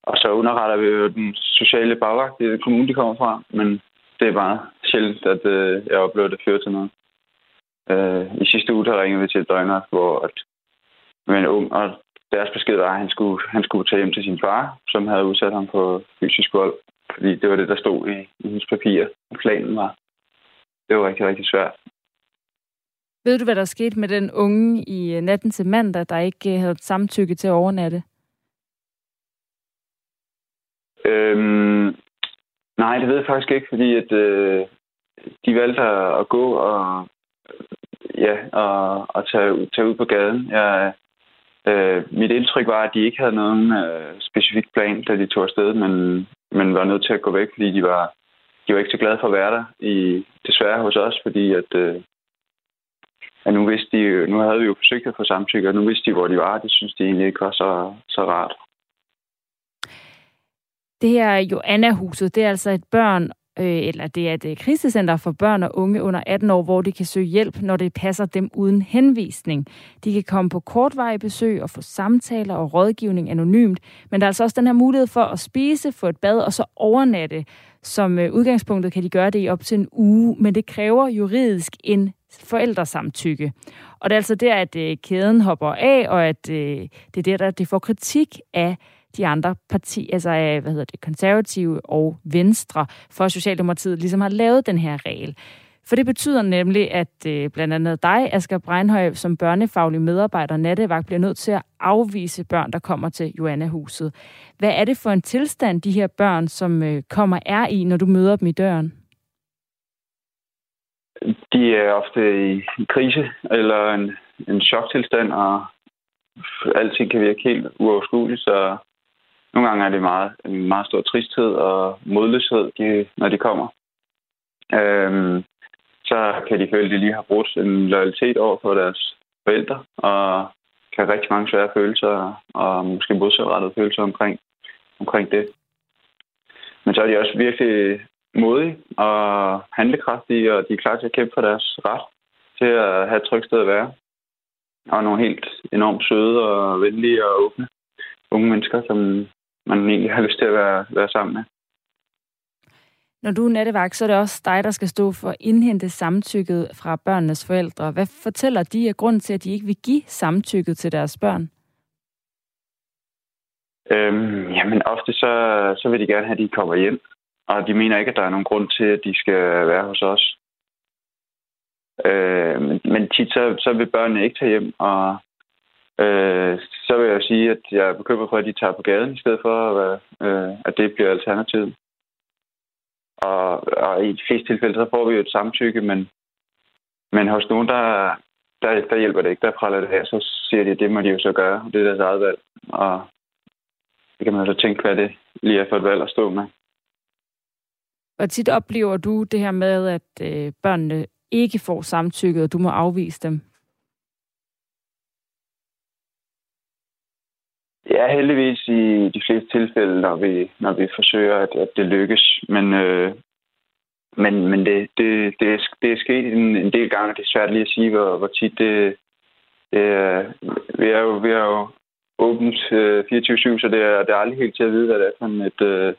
og så underretter vi jo den sociale bagvagt i den kommune, de kommer fra, men det er bare sjældent, at øh, jeg oplever, det fører til noget. Øh, I sidste uge, der ringede vi til et døgner, hvor at, en ung, og deres besked var, at han skulle, han skulle tage hjem til sin far, som havde udsat ham på fysisk vold, fordi det var det, der stod i, i hans papirer, og planen var. Det var rigtig, rigtig svært. Ved du, hvad der skete med den unge i natten til mandag, der ikke havde samtykke til at overnatte? Øhm, nej, det ved jeg faktisk ikke, fordi at, øh, de valgte at gå og, ja, og, og tage, tage ud på gaden. Jeg, øh, mit indtryk var, at de ikke havde nogen øh, specifik plan, da de tog afsted, men, men var nødt til at gå væk, fordi de var, de var ikke så glade for at være der, i, desværre hos os, fordi at... Øh, Og nu, vidste de, nu havde vi jo forsøgt at få samtykke, og nu vidste de, hvor de var. Det synes de egentlig ikke var så, så rart. Det her Joannahuset, det er altså et børn, øh, eller det er et krisecenter for børn og unge under atten år, hvor de kan søge hjælp, når det passer dem uden henvisning. De kan komme på kortvarige besøg og få samtaler og rådgivning anonymt, men der er altså også den her mulighed for at spise, få et bad og så overnatte. Som øh, udgangspunktet kan de gøre det i op til en uge, men det kræver juridisk en forældresamtykke. Og det er altså der, at øh, kæden hopper af, og at øh, det er der, der det får kritik af de andre partier, altså af, hvad hedder det, konservative og venstre, for Socialdemokratiet ligesom har lavet den her regel. For det betyder nemlig, at øh, blandt andet dig, Asger Breinhøj, som børnefaglig medarbejder nattevagt, bliver nødt til at afvise børn, der kommer til Joannahuset. Hvad er det for en tilstand, de her børn, som øh, kommer, er i, når du møder dem i døren? De er ofte i en krise eller en, en choktilstand, og alting kan virke helt uoverskueligt, så nogle gange er det meget, en meget stor tristhed og modløshed, de, når de kommer. Øhm, så kan de føle, at de lige har brudt en loyalitet over for deres forældre, og kan rigtig mange svære følelser og måske modsatrettede følelser omkring, omkring det. Men så er de også virkelig modige og handlekraftige, og de er klar til at kæmpe for deres ret til at have et trygt sted at være. Og nogle helt enormt søde og venlige og åbne unge mennesker, som man egentlig har lyst til at være, være sammen med. Når du er nattevagt, så er det også dig, der skal stå for at indhente samtykket fra børnenes forældre. Hvad fortæller de af grund til, at de ikke vil give samtykket til deres børn? Øhm, jamen ofte så, så vil de gerne have, at de kommer hjem. Og de mener ikke, at der er nogen grund til, at de skal være hos os. Øh, men tit så, så vil børnene ikke tage hjem, og øh, så vil jeg sige, at jeg er bekymret for, at de tager på gaden i stedet for, at, øh, at det bliver alternativet. Og, og i de fleste tilfælde, så får vi jo et samtykke, men, men hos nogen, der, der, der hjælper det ikke, der praller det af, så siger de, at det må de jo så gøre, det er deres eget valg, og det kan man jo så tænke, hvad det lige er for et valg at stå med. Og tit oplever du det her med, at øh, børnene ikke får samtykket, og du må afvise dem? Ja, heldigvis i de fleste tilfælde, når vi, når vi forsøger, at, at det lykkes. Men, øh, men, men det, det, det, er, det er sket en, en del gange, og det er svært lige at sige, hvor, hvor tit det, det er. Vi er jo, vi er jo åbent øh, fireogtyve syv, så det er, det er aldrig helt til at vide, hvad det er for et, øh,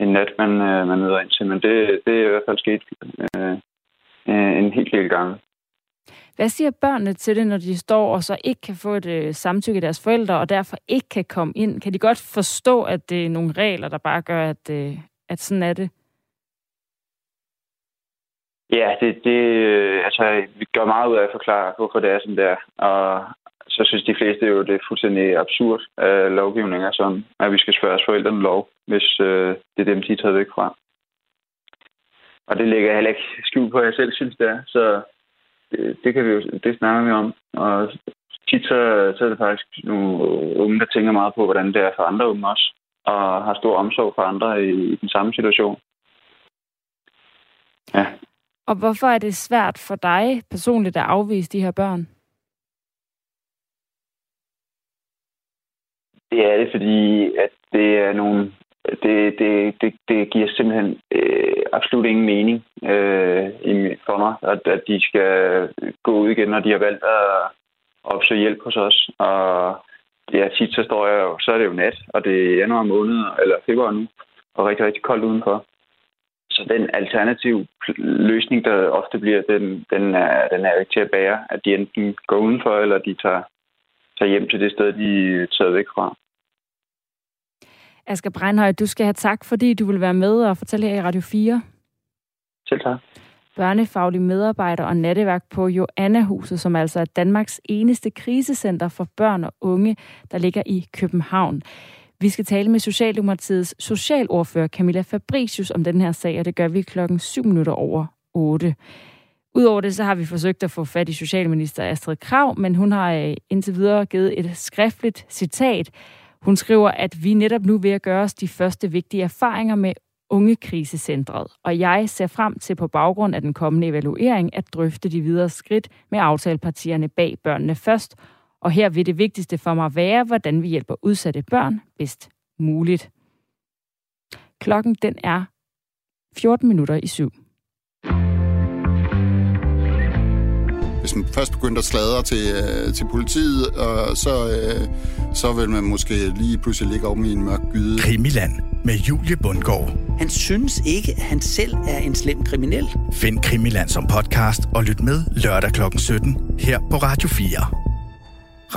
en nat, man, øh, man møder ind til. Men det, det er i hvert fald sket øh, en helt lille gange. Hvad siger børnene til det, når de står og så ikke kan få et øh, samtykke af deres forældre, og derfor ikke kan komme ind? Kan de godt forstå, at det er nogle regler, der bare gør, at, øh, at sådan er det? Ja, det, det, altså, vi gør meget ud af at forklare, hvorfor det er sådan der. Og så synes de fleste jo, det er fuldstændig absurd, at lovgivningen er sådan, at vi skal spørge os forældrene lov, hvis øh, det er dem, de er taget væk fra. Og det lægger jeg heller ikke skjul på, at jeg selv synes, det er. Så det, det kan vi jo, det snakker vi om. Og tit så, så er det faktisk nogle unge, der tænker meget på, hvordan det er for andre unge også. Og har stor omsorg for andre i, i den samme situation. Ja. Og hvorfor er det svært for dig personligt at afvise de her børn? Det er det, fordi at det er nogle... Det, det, det, det giver simpelthen øh, absolut ingen mening øh, for mig, at, at de skal gå ud igen, når de har valgt at opsøge hjælp hos os. Og ja, tit så står jeg jo, så er det jo nat, og det er januar måned, eller februar nu, og rigtig, rigtig koldt udenfor. Så den alternative løsning, der ofte bliver, den, den, er, den er jo ikke til at bære, at de enten går udenfor, eller de tager, tager hjem til det sted, de tager væk fra. Asger Breinhøj, du skal have tak, fordi du vil være med og fortælle her i Radio fire. Selv tak. Børnefaglig medarbejder og nattevagt på Joannahuset, som altså er Danmarks eneste krisecenter for børn og unge, der ligger i København. Vi skal tale med Socialdemokratiets socialordfører Camilla Fabricius om den her sag, og det gør vi klokken syv minutter over otte. Udover det, så har vi forsøgt at få fat i socialminister Astrid Krag, men hun har indtil videre givet et skriftligt citat. Hun skriver, at vi netop nu er ved at gøre os de første vigtige erfaringer med ungekrisecentret, og jeg ser frem til på baggrund af den kommende evaluering at drøfte de videre skridt med aftalepartierne bag børnene først, og her vil det vigtigste for mig være, hvordan vi hjælper udsatte børn bedst muligt. Klokken den er fjorten minutter i syv. Hvis man først begyndte at sladre til, øh, til politiet, øh, så, øh, så vil man måske lige pludselig ligge oven i en mørk gyde. Krimiland med Julie Bundgaard. Han synes ikke, at han selv er en slem kriminel. Find Krimiland som podcast og lyt med lørdag klokken sytten her på Radio fire.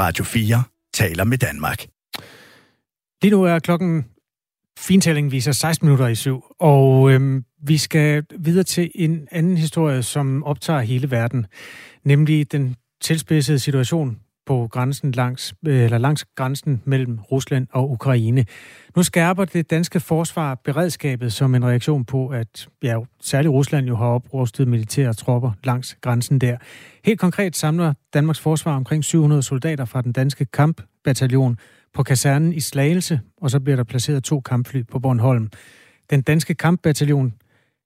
Radio fire taler med Danmark. Lige nu er klokken Fintælling viser seksten minutter i syv, og øhm, vi skal videre til en anden historie, som optager hele verden, nemlig den tilspidsede situation på grænsen langs, eller langs grænsen mellem Rusland og Ukraine. Nu skærper det danske forsvar beredskabet som en reaktion på, at ja, særligt Rusland jo har oprustet militære tropper langs grænsen der. Helt konkret samler Danmarks forsvar omkring syv hundrede soldater fra den danske kampbataljon på kasernen i Slagelse, og så bliver der placeret to kampfly på Bornholm. Den danske kampbataljon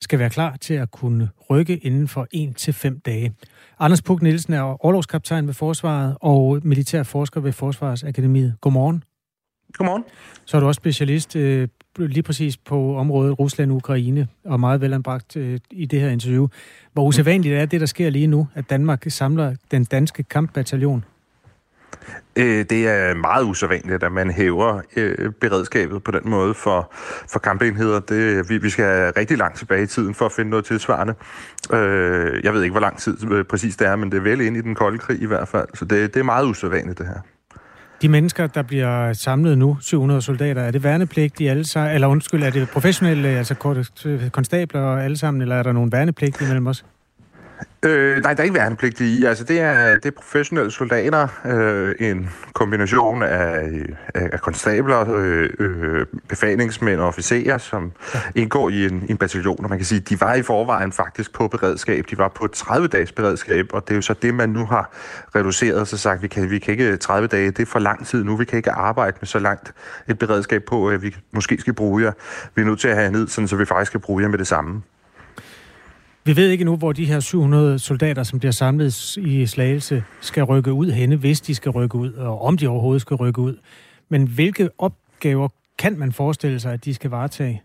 skal være klar til at kunne rykke inden for en til fem dage. Anders Puk Nielsen er orlogskaptajn ved Forsvaret og militær forsker ved Forsvarsakademiet. Godmorgen. Godmorgen. Så er du også specialist øh, lige præcis på området Rusland-Ukraine, og meget velanbragt øh, i det her interview. Hvor usædvanligt er det, der sker lige nu, at Danmark samler den danske kampbataljon? Det er meget usædvanligt, at man hæver øh, beredskabet på den måde for, for kampenheder. Det, vi, vi skal rigtig langt tilbage i tiden for at finde noget tilsvarende. Øh, jeg ved ikke, hvor lang tid øh, præcis det er, men det er vel ind i den kolde krig i hvert fald. Så det, det er meget usædvanligt, det her. De mennesker, der bliver samlet nu, syv hundrede soldater, er det værnepligtige alle sig? Eller undskyld, er det professionelle, altså konstabler og alle sammen, eller er der nogen værnepligtige mellem os? Øh, nej, der er ikke værnepligtige i. Altså, det er, det er professionelle soldater, øh, en kombination af, af konstabler, øh, øh, befalingsmænd og officerer, som indgår i en, en bataljon, og man kan sige, de var i forvejen faktisk på beredskab. De var på et tredive-dages beredskab, og det er jo så det, man nu har reduceret, så sagt, vi kan, vi kan ikke tredive dage, det er for lang tid nu, vi kan ikke arbejde med så langt et beredskab på, at vi måske skal bruge jer. Vi er nødt til at have jer ned, sådan, så vi faktisk skal bruge jer med det samme. Vi ved ikke nu, hvor de her syv hundrede soldater, som bliver samlet i Slagelse, skal rykke ud henne, hvis de skal rykke ud, og om de overhovedet skal rykke ud. Men hvilke opgaver kan man forestille sig, at de skal varetage?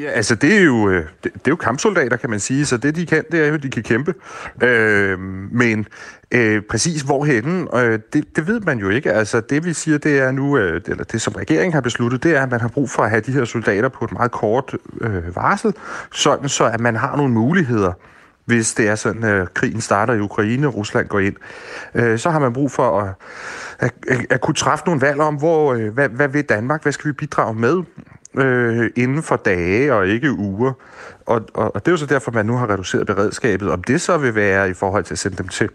Ja, altså det er, jo, det, det er jo kampsoldater, kan man sige, så det de kan, det er jo, at de kan kæmpe. Øh, men øh, præcis hvorhenne, øh, det, det ved man jo ikke. Altså det vi siger, det er nu, øh, eller det som regeringen har besluttet, det er, at man har brug for at have de her soldater på et meget kort øh, varsel, sådan så at man har nogle muligheder. Hvis det er sådan, at krigen starter i Ukraine, og Rusland går ind, øh, så har man brug for at, at, at kunne træffe nogle valg om, hvor, øh, hvad, hvad vil Danmark, hvad skal vi bidrage med øh, inden for dage og ikke uger. Og, og, og det er jo så derfor, man nu har reduceret beredskabet. Om det så vil være i forhold til at sende dem til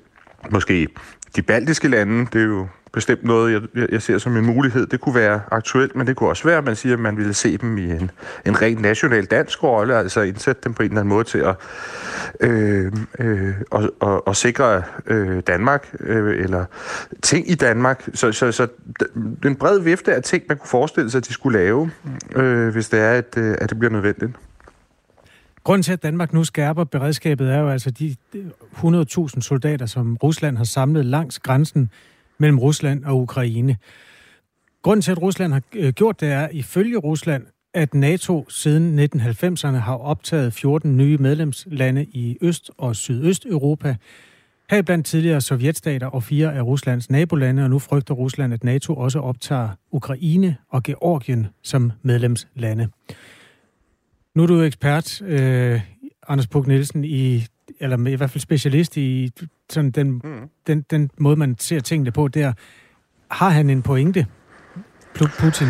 måske de baltiske lande, det er jo bestemt noget, jeg, jeg ser som en mulighed. Det kunne være aktuelt, men det kunne også være, at man siger, at man ville se dem i en, en ren national dansk rolle, altså indsætte dem på en eller anden måde til at øh, øh, og, og, og sikre øh, Danmark, øh, eller ting i Danmark. Så, så, så den brede vifte af ting, man kunne forestille sig, at de skulle lave, øh, hvis det er, at, at det bliver nødvendigt. Grunden til, at Danmark nu skærper beredskabet, er jo altså de hundrede tusind soldater, som Rusland har samlet langs grænsen mellem Rusland og Ukraine. Grunden til, at Rusland har gjort det, er ifølge Rusland, at NATO siden nitten halvfemserne har optaget fjorten nye medlemslande i Øst- og Sydøsteuropa. Heriblandt tidligere sovjetstater og fire af Ruslands nabolande, og nu frygter Rusland, at NATO også optager Ukraine og Georgien som medlemslande. Nu er du ekspert, øh, Anders Puk Nielsen, i, eller i hvert fald specialist i sådan den, mm. den, den måde, man ser tingene på der. Har han en pointe, Putin?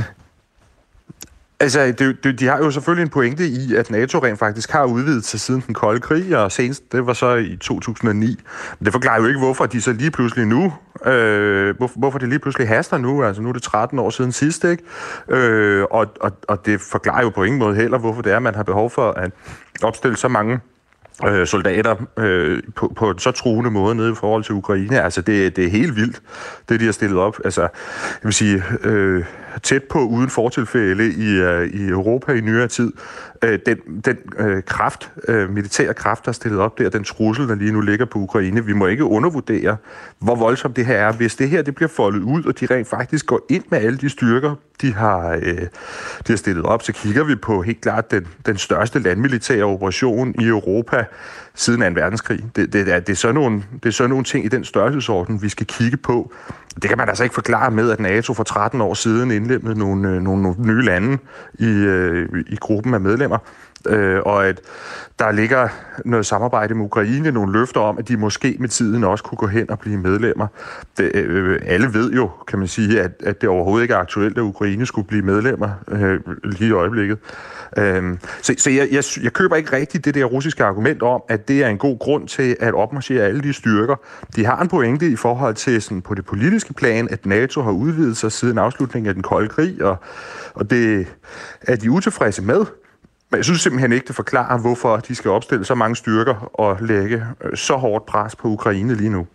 Altså, de, de har jo selvfølgelig en pointe i, at NATO rent faktisk har udvidet sig siden den kolde krig, og senest, det var så i to tusind og ni. Men det forklarer jo ikke, hvorfor de så lige pludselig nu, øh, hvorfor, hvorfor det lige pludselig haster nu, altså nu er det tretten år siden sidst, ikke? Øh, og, og, og det forklarer jo på ingen måde heller, hvorfor det er, man har behov for at opstille så mange øh, soldater øh, på, på en så truende måde nede i forhold til Ukraine. Altså, det, det er helt vildt, det de har stillet op. Altså, jeg vil sige... Øh, tæt på uden fortilfælde i, uh, i Europa i nyere tid. Uh, den den uh, kraft, uh, militære kraft, der er stillet op der, den trussel, der lige nu ligger på Ukraine, vi må ikke undervurdere, hvor voldsomt det her er. Hvis det her det bliver foldet ud, og de rent faktisk går ind med alle de styrker, de har, uh, de har stillet op, så kigger vi på helt klart den, den største landmilitære operation i Europa siden anden verdenskrig. Det, det, det, er, det, er sådan nogle, det er sådan nogle ting i den størrelsesorden, vi skal kigge på, Det kan man altså ikke forklare med, at NATO for tretten år siden indlemmede nogle, nogle, nogle nye lande i, i gruppen af medlemmer, øh, og at der ligger noget samarbejde med Ukraine, nogle løfter om, at de måske med tiden også kunne gå hen og blive medlemmer. Det, øh, alle ved jo, kan man sige, at, at det overhovedet ikke er aktuelt, at Ukraine skulle blive medlemmer øh, lige i øjeblikket. Øh, så så jeg, jeg, jeg køber ikke rigtigt det der russiske argument om, at det er en god grund til at opmarchere alle de styrker. De har en pointe i forhold til sådan, på det politiske plan, at NATO har udvidet sig siden afslutningen af den kolde krig, og, og det er de utilfredse med. Men jeg synes simpelthen ikke, det forklarer, hvorfor de skal opstille så mange styrker og lægge så hårdt pres på Ukraine lige nu.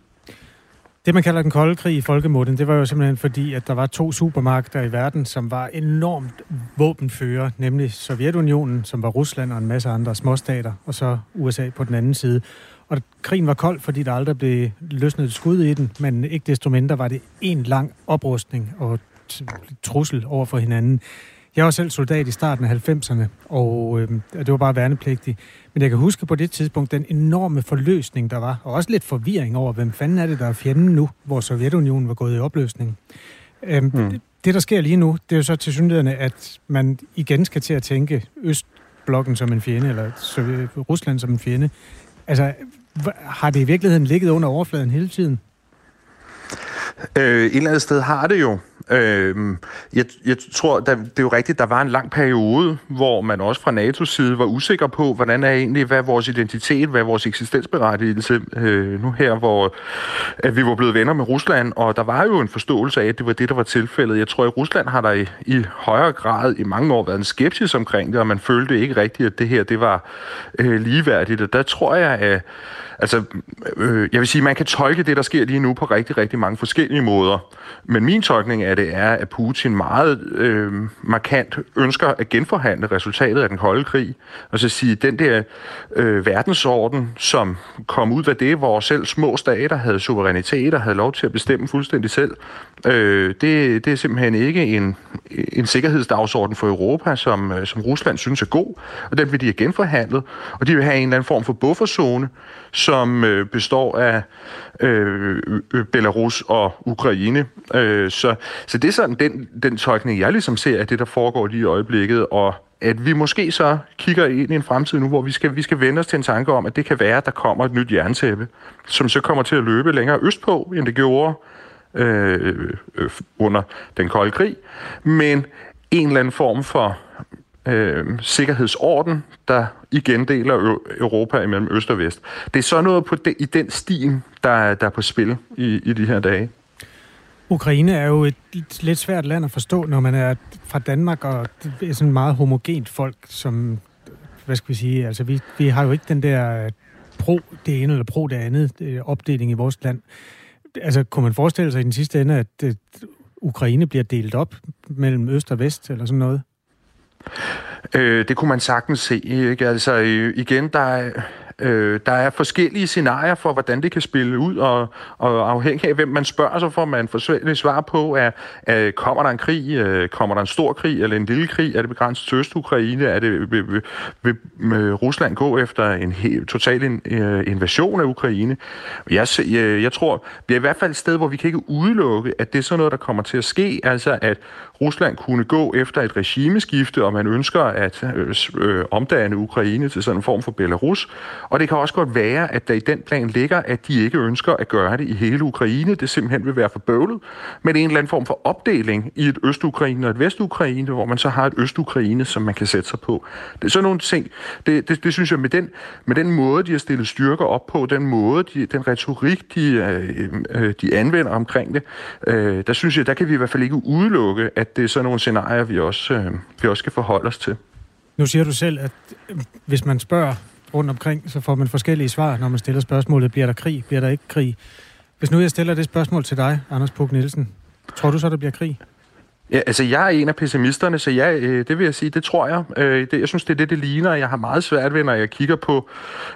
Det, man kalder den kolde krig i folkemunden, det var jo simpelthen fordi, at der var to supermagter i verden, som var enormt våbenfører, nemlig Sovjetunionen, som var Rusland og en masse andre småstater, og så U S A på den anden side. Og krigen var kold, fordi der aldrig blev løsnet skud i den, men ikke desto mindre var det en lang oprustning og trussel over for hinanden. Jeg var selv soldat i starten af halvfemserne, og øh, det var bare værnepligtig. Men jeg kan huske på det tidspunkt den enorme forløsning, der var, og også lidt forvirring over, hvem fanden er det, der er fjenden nu, hvor Sovjetunionen var gået i opløsning. Øh, mm. det, det, der sker lige nu, det er jo så tilsyneladende, at man igen skal til at tænke Østblokken som en fjende, eller Rusland som en fjende. Altså, har det i virkeligheden ligget under overfladen hele tiden? Øh, et eller andet sted har det jo. Øh, jeg, jeg tror, der, det er jo rigtigt, der var en lang periode, hvor man også fra NATO's side var usikker på, hvordan er egentlig, hvad er vores identitet, hvad er vores eksistensberettigelse øh, nu her, hvor at vi var blevet venner med Rusland, og der var jo en forståelse af, at det var det, der var tilfældet. Jeg tror, at i Rusland har der i, i højere grad i mange år været en skepsis omkring det, og man følte ikke rigtigt, at det her, det var øh, ligeværdigt, og der tror jeg, at altså, øh, jeg vil sige, man kan tolke det, der sker lige nu på rigtig, rigtig mange forskellige måder. Men min tolkning af det er, at Putin meget øh, markant ønsker at genforhandle resultatet af den kolde krig. Og så sige, den der øh, verdensorden, som kom ud af det, hvor selv små stater havde suverænitet og havde lov til at bestemme fuldstændig selv, øh, det, det er simpelthen ikke en, en sikkerhedsdagsorden for Europa, som, som Rusland synes er god. Og den vil de have genforhandlet. Og de vil have en eller anden form for bufferzone, som øh, består af øh, øh, Belarus og Ukraine. Øh, så, så det er sådan den, den tolkning, jeg ligesom ser af det, der foregår lige i øjeblikket, og at vi måske så kigger ind i en fremtid nu, hvor vi skal, vi skal vende os til en tanke om, at det kan være, at der kommer et nyt jerntæppe, som så kommer til at løbe længere østpå, end det gjorde øh, øh, under den kolde krig, men en eller anden form for Øh, sikkerhedsorden, der igen deler ø- Europa imellem øst og vest. Det er så noget på de, i den stil, der, der er på spil i, i de her dage. Ukraine er jo et lidt svært land at forstå, når man er fra Danmark og er sådan meget homogent folk, som, hvad skal vi sige, altså vi, vi har jo ikke den der pro det ene eller pro det andet opdeling i vores land. Altså kunne man forestille sig i den sidste ende, at, at Ukraine bliver delt op mellem øst og vest eller sådan noget? Øh, det kunne man sagtens se, ikke? Altså igen, der er, øh, der er forskellige scenarier for, hvordan det kan spille ud, og, og afhængig af, hvem man spørger, så får man forskellige svar på, at, at kommer der en krig, øh, kommer der en stor krig eller en lille krig, er det begrænset til Øst-Ukraine, er det, vil, vil, vil Rusland gå efter en he, total in, uh, invasion af Ukraine? Jeg, jeg, jeg tror, vi er i hvert fald et sted, hvor vi kan ikke udelukke, at det er sådan noget, der kommer til at ske, altså at Rusland kunne gå efter et regimeskifte, og man ønsker at øh, øh, omdanne Ukraine til sådan en form for Belarus. Og det kan også godt være, at der i den plan ligger, at de ikke ønsker at gøre det i hele Ukraine. Det simpelthen vil være for bøvlet. Men en eller anden form for opdeling i et Øst-Ukraine og et Vest-Ukraine, hvor man så har et Øst-Ukraine, som man kan sætte sig på. Det er sådan nogle ting. Det, det, det synes jeg, med den, med den måde, de har stillet styrker op på, den måde, de, den retorik, de, øh, de anvender omkring det, øh, der synes jeg, der kan vi i hvert fald ikke udelukke, at det er sådan nogle scenarier, vi også, øh, vi også skal forholde os til. Nu siger du selv, at øh, hvis man spørger rundt omkring, så får man forskellige svar, når man stiller spørgsmålet, bliver der krig, bliver der ikke krig? Hvis nu jeg stiller det spørgsmål til dig, Anders Puk Nielsen, tror du så, der bliver krig? Ja, altså jeg er en af pessimisterne, så ja, øh, det vil jeg sige, det tror jeg. Øh, det, jeg synes, det er det, det ligner. Jeg har meget svært ved, når jeg kigger på,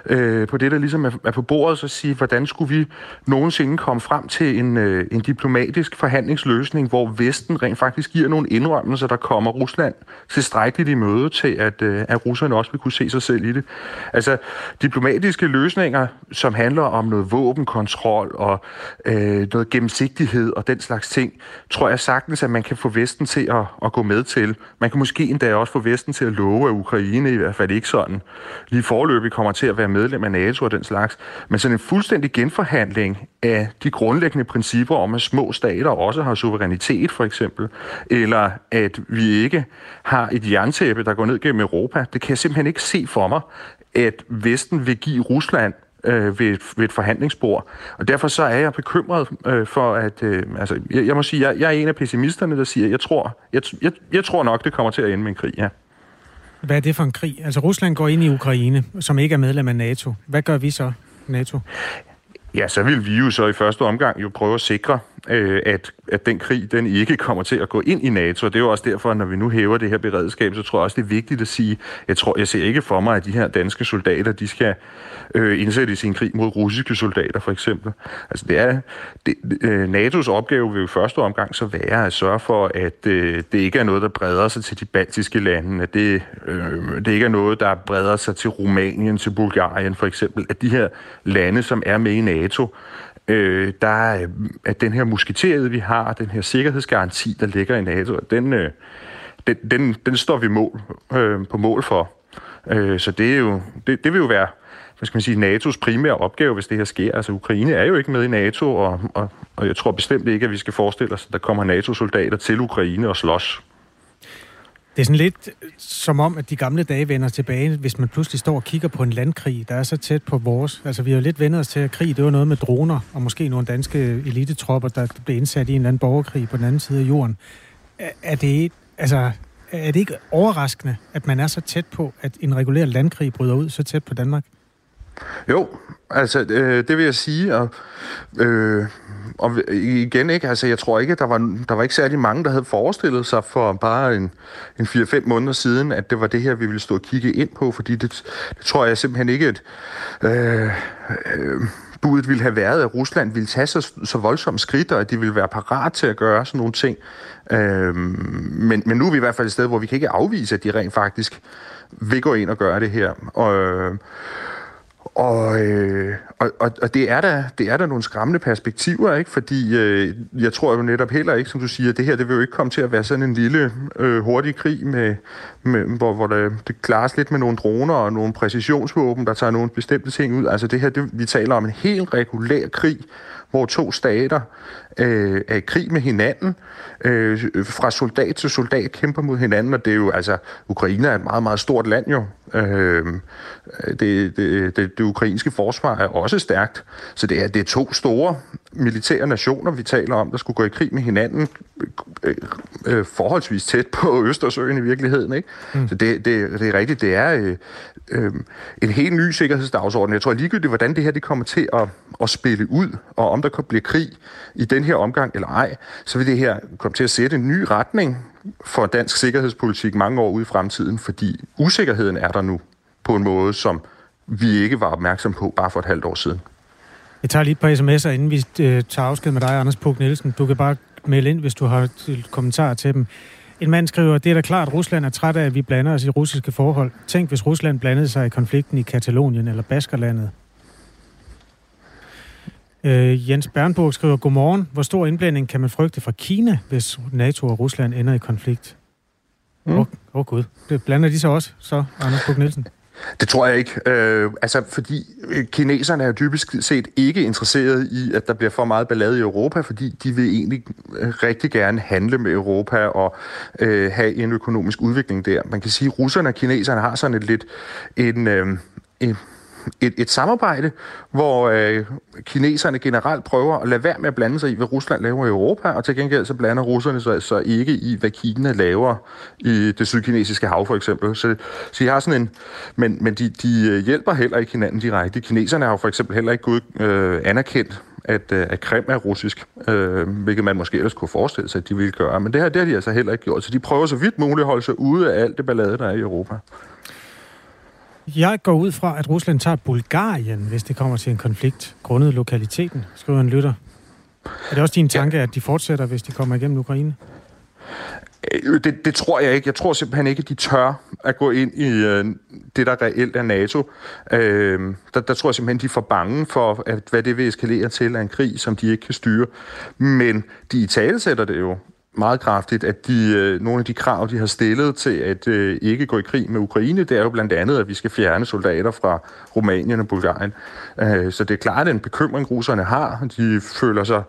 øh, på det, der ligesom er, er på bordet, så sige, hvordan skulle vi nogensinde komme frem til en, øh, en diplomatisk forhandlingsløsning, hvor Vesten rent faktisk giver nogle indrømmelser, der kommer Rusland tilstrækkeligt i møde til, at, øh, at russerne også vil kunne se sig selv i det. Altså, diplomatiske løsninger, som handler om noget våbenkontrol og øh, noget gennemsigtighed og den slags ting, tror jeg sagtens, at man kan få Vesten til at, at gå med til. Man kan måske endda også få Vesten til at love, at Ukraine i hvert fald ikke sådan lige foreløbig kommer til at være medlem af NATO og den slags. Men sådan en fuldstændig genforhandling af de grundlæggende principper om, at små stater også har suverænitet, for eksempel, eller at vi ikke har et jerntæppe, der går ned gennem Europa, det kan jeg simpelthen ikke se for mig, at Vesten vil give Rusland øh, ved, ved et forhandlingsbord. Og derfor så er jeg bekymret øh, for, at... Øh, altså, jeg, jeg må sige, jeg, jeg er en af pessimisterne, der siger, jeg tror, jeg, jeg, jeg tror nok, det kommer til at ende med en krig, ja. Hvad er det for en krig? Altså, Rusland går ind i Ukraine, som ikke er medlem af NATO. Hvad gør vi så, NATO? Ja, så vil vi jo så i første omgang jo prøve at sikre, øh, at, at den krig, den ikke kommer til at gå ind i NATO. Og det er jo også derfor, at når vi nu hæver det her beredskab, så tror jeg også, det er vigtigt at sige, jeg tror, jeg ser ikke for mig, at de her danske soldater, de skal øh, indsættes i en krig mod russiske soldater, for eksempel. Altså, det er, det, øh, NATO's opgave vil jo i første omgang så være at sørge for, at øh, det ikke er noget, der breder sig til de baltiske lande, at det, øh, det ikke er noget, der breder sig til Rumænien, til Bulgarien, for eksempel. At de her lande, som er med i NATO, NATO, øh, der, at den her musketeriet, vi har, den her sikkerhedsgaranti, der ligger i NATO, den, øh, den, den, den står vi mål, øh, på mål for. Øh, så det, er jo, det, det vil jo være, hvad skal man sige, NATO's primære opgave, hvis det her sker. Altså, Ukraine er jo ikke med i NATO, og, og, og jeg tror bestemt ikke, at vi skal forestille os, at der kommer NATO-soldater til Ukraine og slås. Det er sådan lidt som om, at de gamle dage vender tilbage, hvis man pludselig står og kigger på en landkrig, der er så tæt på vores. Altså, vi har jo lidt vendt os til, at krig, det var noget med droner, og måske nogle danske elitetropper, der blev indsat i en eller anden borgerkrig på den anden side af jorden. Er det, altså, er det ikke overraskende, at man er så tæt på, at en regulær landkrig bryder ud så tæt på Danmark? Jo, altså øh, det vil jeg sige, og, øh, og igen ikke, altså jeg tror ikke, at der var, der var ikke særlig mange, der havde forestillet sig for bare en, en fire-fem måneder siden, at det var det her, vi ville stå og kigge ind på, fordi det, det tror jeg simpelthen ikke, at øh, øh, budet ville have været, at Rusland ville tage så, så voldsomme skridt, og at de ville være parat til at gøre sådan nogle ting. Øh, men, men nu er vi i hvert fald et sted, hvor vi kan ikke afvise, at de rent faktisk vil gå ind og gøre det her. Og øh, Og, øh, og, og det er der, det er der nogle skræmmende perspektiver, ikke? Fordi øh, jeg tror jo netop heller ikke, som du siger, det her, det vil jo ikke komme til at være sådan en lille øh, hurtig krig, med, med, hvor, hvor det, det klares lidt med nogle droner og nogle præcisionsvåben, der tager nogle bestemte ting ud. Altså det her, det, vi taler om en helt regulær krig, hvor to stater øh, er i krig med hinanden, øh, fra soldat til soldat kæmper mod hinanden, og det er jo, altså, Ukraine er et meget, meget stort land jo. Øh, det, det, det, det ukrainske forsvar er også stærkt, så det er, det er to store militære nationer, vi taler om, der skulle gå i krig med hinanden, øh, øh, forholdsvis tæt på Østersøen i virkeligheden, ikke? Mm. Så det, det, det er rigtigt, det er øh, øh, en helt ny sikkerhedsdagsorden. Jeg tror ligegyldigt, hvordan det her, det kommer til at, at spille ud, og om der kan blive krig i den her omgang eller ej, så vil det her komme til at sætte en ny retning for dansk sikkerhedspolitik mange år ude i fremtiden, fordi usikkerheden er der nu på en måde, som vi ikke var opmærksom på bare for et halvt år siden. Jeg tager lige et par sms'er, inden vi tager afsked med dig, Anders Puk Nielsen. Du kan bare melde ind, hvis du har kommentarer til dem. En mand skriver, det er da klart, at Rusland er træt af, at vi blander os i russiske forhold. Tænk, hvis Rusland blandede sig i konflikten i Katalonien eller Baskerlandet. Øh, Jens Bernburg skriver, godmorgen. Hvor stor indblanding kan man frygte fra Kina, hvis NATO og Rusland ender i konflikt? Åh, mm. oh, oh gud. Det blander de så også, så, Anders Puk Nielsen? Det tror jeg ikke. Øh, altså, fordi kineserne er jo dybest set ikke interesseret i, at der bliver for meget ballade i Europa, fordi de vil egentlig rigtig gerne handle med Europa og øh, have en økonomisk udvikling der. Man kan sige, at russerne og kineserne har sådan et lidt en... Øh, en et, et samarbejde, hvor øh, kineserne generelt prøver at lade være med at blande sig i, hvad Rusland laver i Europa, og til gengæld så blander russerne sig altså ikke i, hvad Kina laver i det sydkinesiske hav, for eksempel. Så, så de har sådan en... Men, men de, de hjælper heller ikke hinanden direkte. Kineserne har jo for eksempel heller ikke gået, øh, anerkendt, at, øh, at Krim er russisk, øh, hvilket man måske ellers kunne forestille sig, at de ville gøre. Men det her, det har de altså heller ikke gjort. Så de prøver så vidt muligt at holde sig ude af alt det ballade, der er i Europa. Jeg går ud fra, at Rusland tager Bulgarien, hvis det kommer til en konflikt, grundet lokaliteten, skriver en lytter. Er det også din tanke, ja, at de fortsætter, hvis de kommer igennem Ukraine? Det, det tror jeg ikke. Jeg tror simpelthen ikke, at de tør at gå ind i øh, det, der reelt er NATO. Øh, der, der tror jeg simpelthen, de er for bange for, at, hvad det vil eskalere til af en krig, som de ikke kan styre. Men de italesætter det jo meget kraftigt, at de, øh, nogle af de krav, de har stillet til at øh, ikke gå i krig med Ukraine, det er jo blandt andet, at vi skal fjerne soldater fra Rumænien og Bulgarien. Øh, så det er klart, at en bekymring, russerne har. De føler sig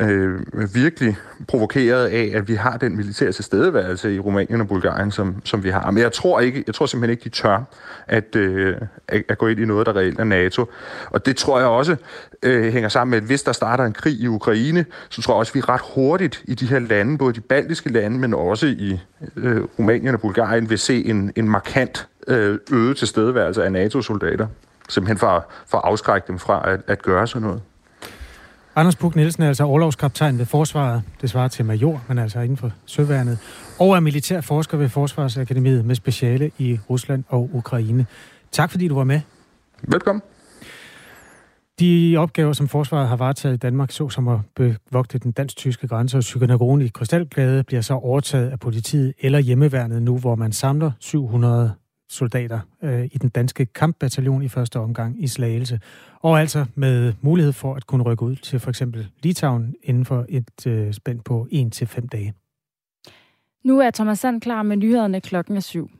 øh, virkelig provokeret af, at vi har den militære tilstedeværelse i Rumænien og Bulgarien, som, som vi har. Men jeg tror, ikke, jeg tror simpelthen ikke, de tør at, øh, at gå ind i noget, der reelt er NATO. Og det tror jeg også øh, hænger sammen med, at hvis der starter en krig i Ukraine, så tror jeg også, vi ret hurtigt i de her lande, både de baltiske lande, men også i øh, Rumænien og Bulgarien, vil se en, en markant øh, øget tilstedeværelse af NATO-soldater. Simpelthen for, for at afskrække dem fra at, at gøre sådan noget. Anders Puk Nielsen er altså orlovskaptajn ved Forsvaret. Det svarer til major, men altså inden for søværnet. Og er militærforsker ved Forsvarsakademiet med speciale i Rusland og Ukraine. Tak fordi du var med. Velkommen. De opgaver, som forsvaret har varetaget i Danmark, såsom at bevogte den dansk-tyske grænse og synagogen i Krystalgade, bliver så overtaget af politiet eller hjemmeværnet nu, hvor man samler syv hundrede soldater øh, i den danske kampbataljon i første omgang i Slagelse. Og altså med mulighed for at kunne rykke ud til for eksempel Litauen inden for et øh, spænd på en til fem dage. Nu er Thomas Sand klar med nyhederne klokken er syv.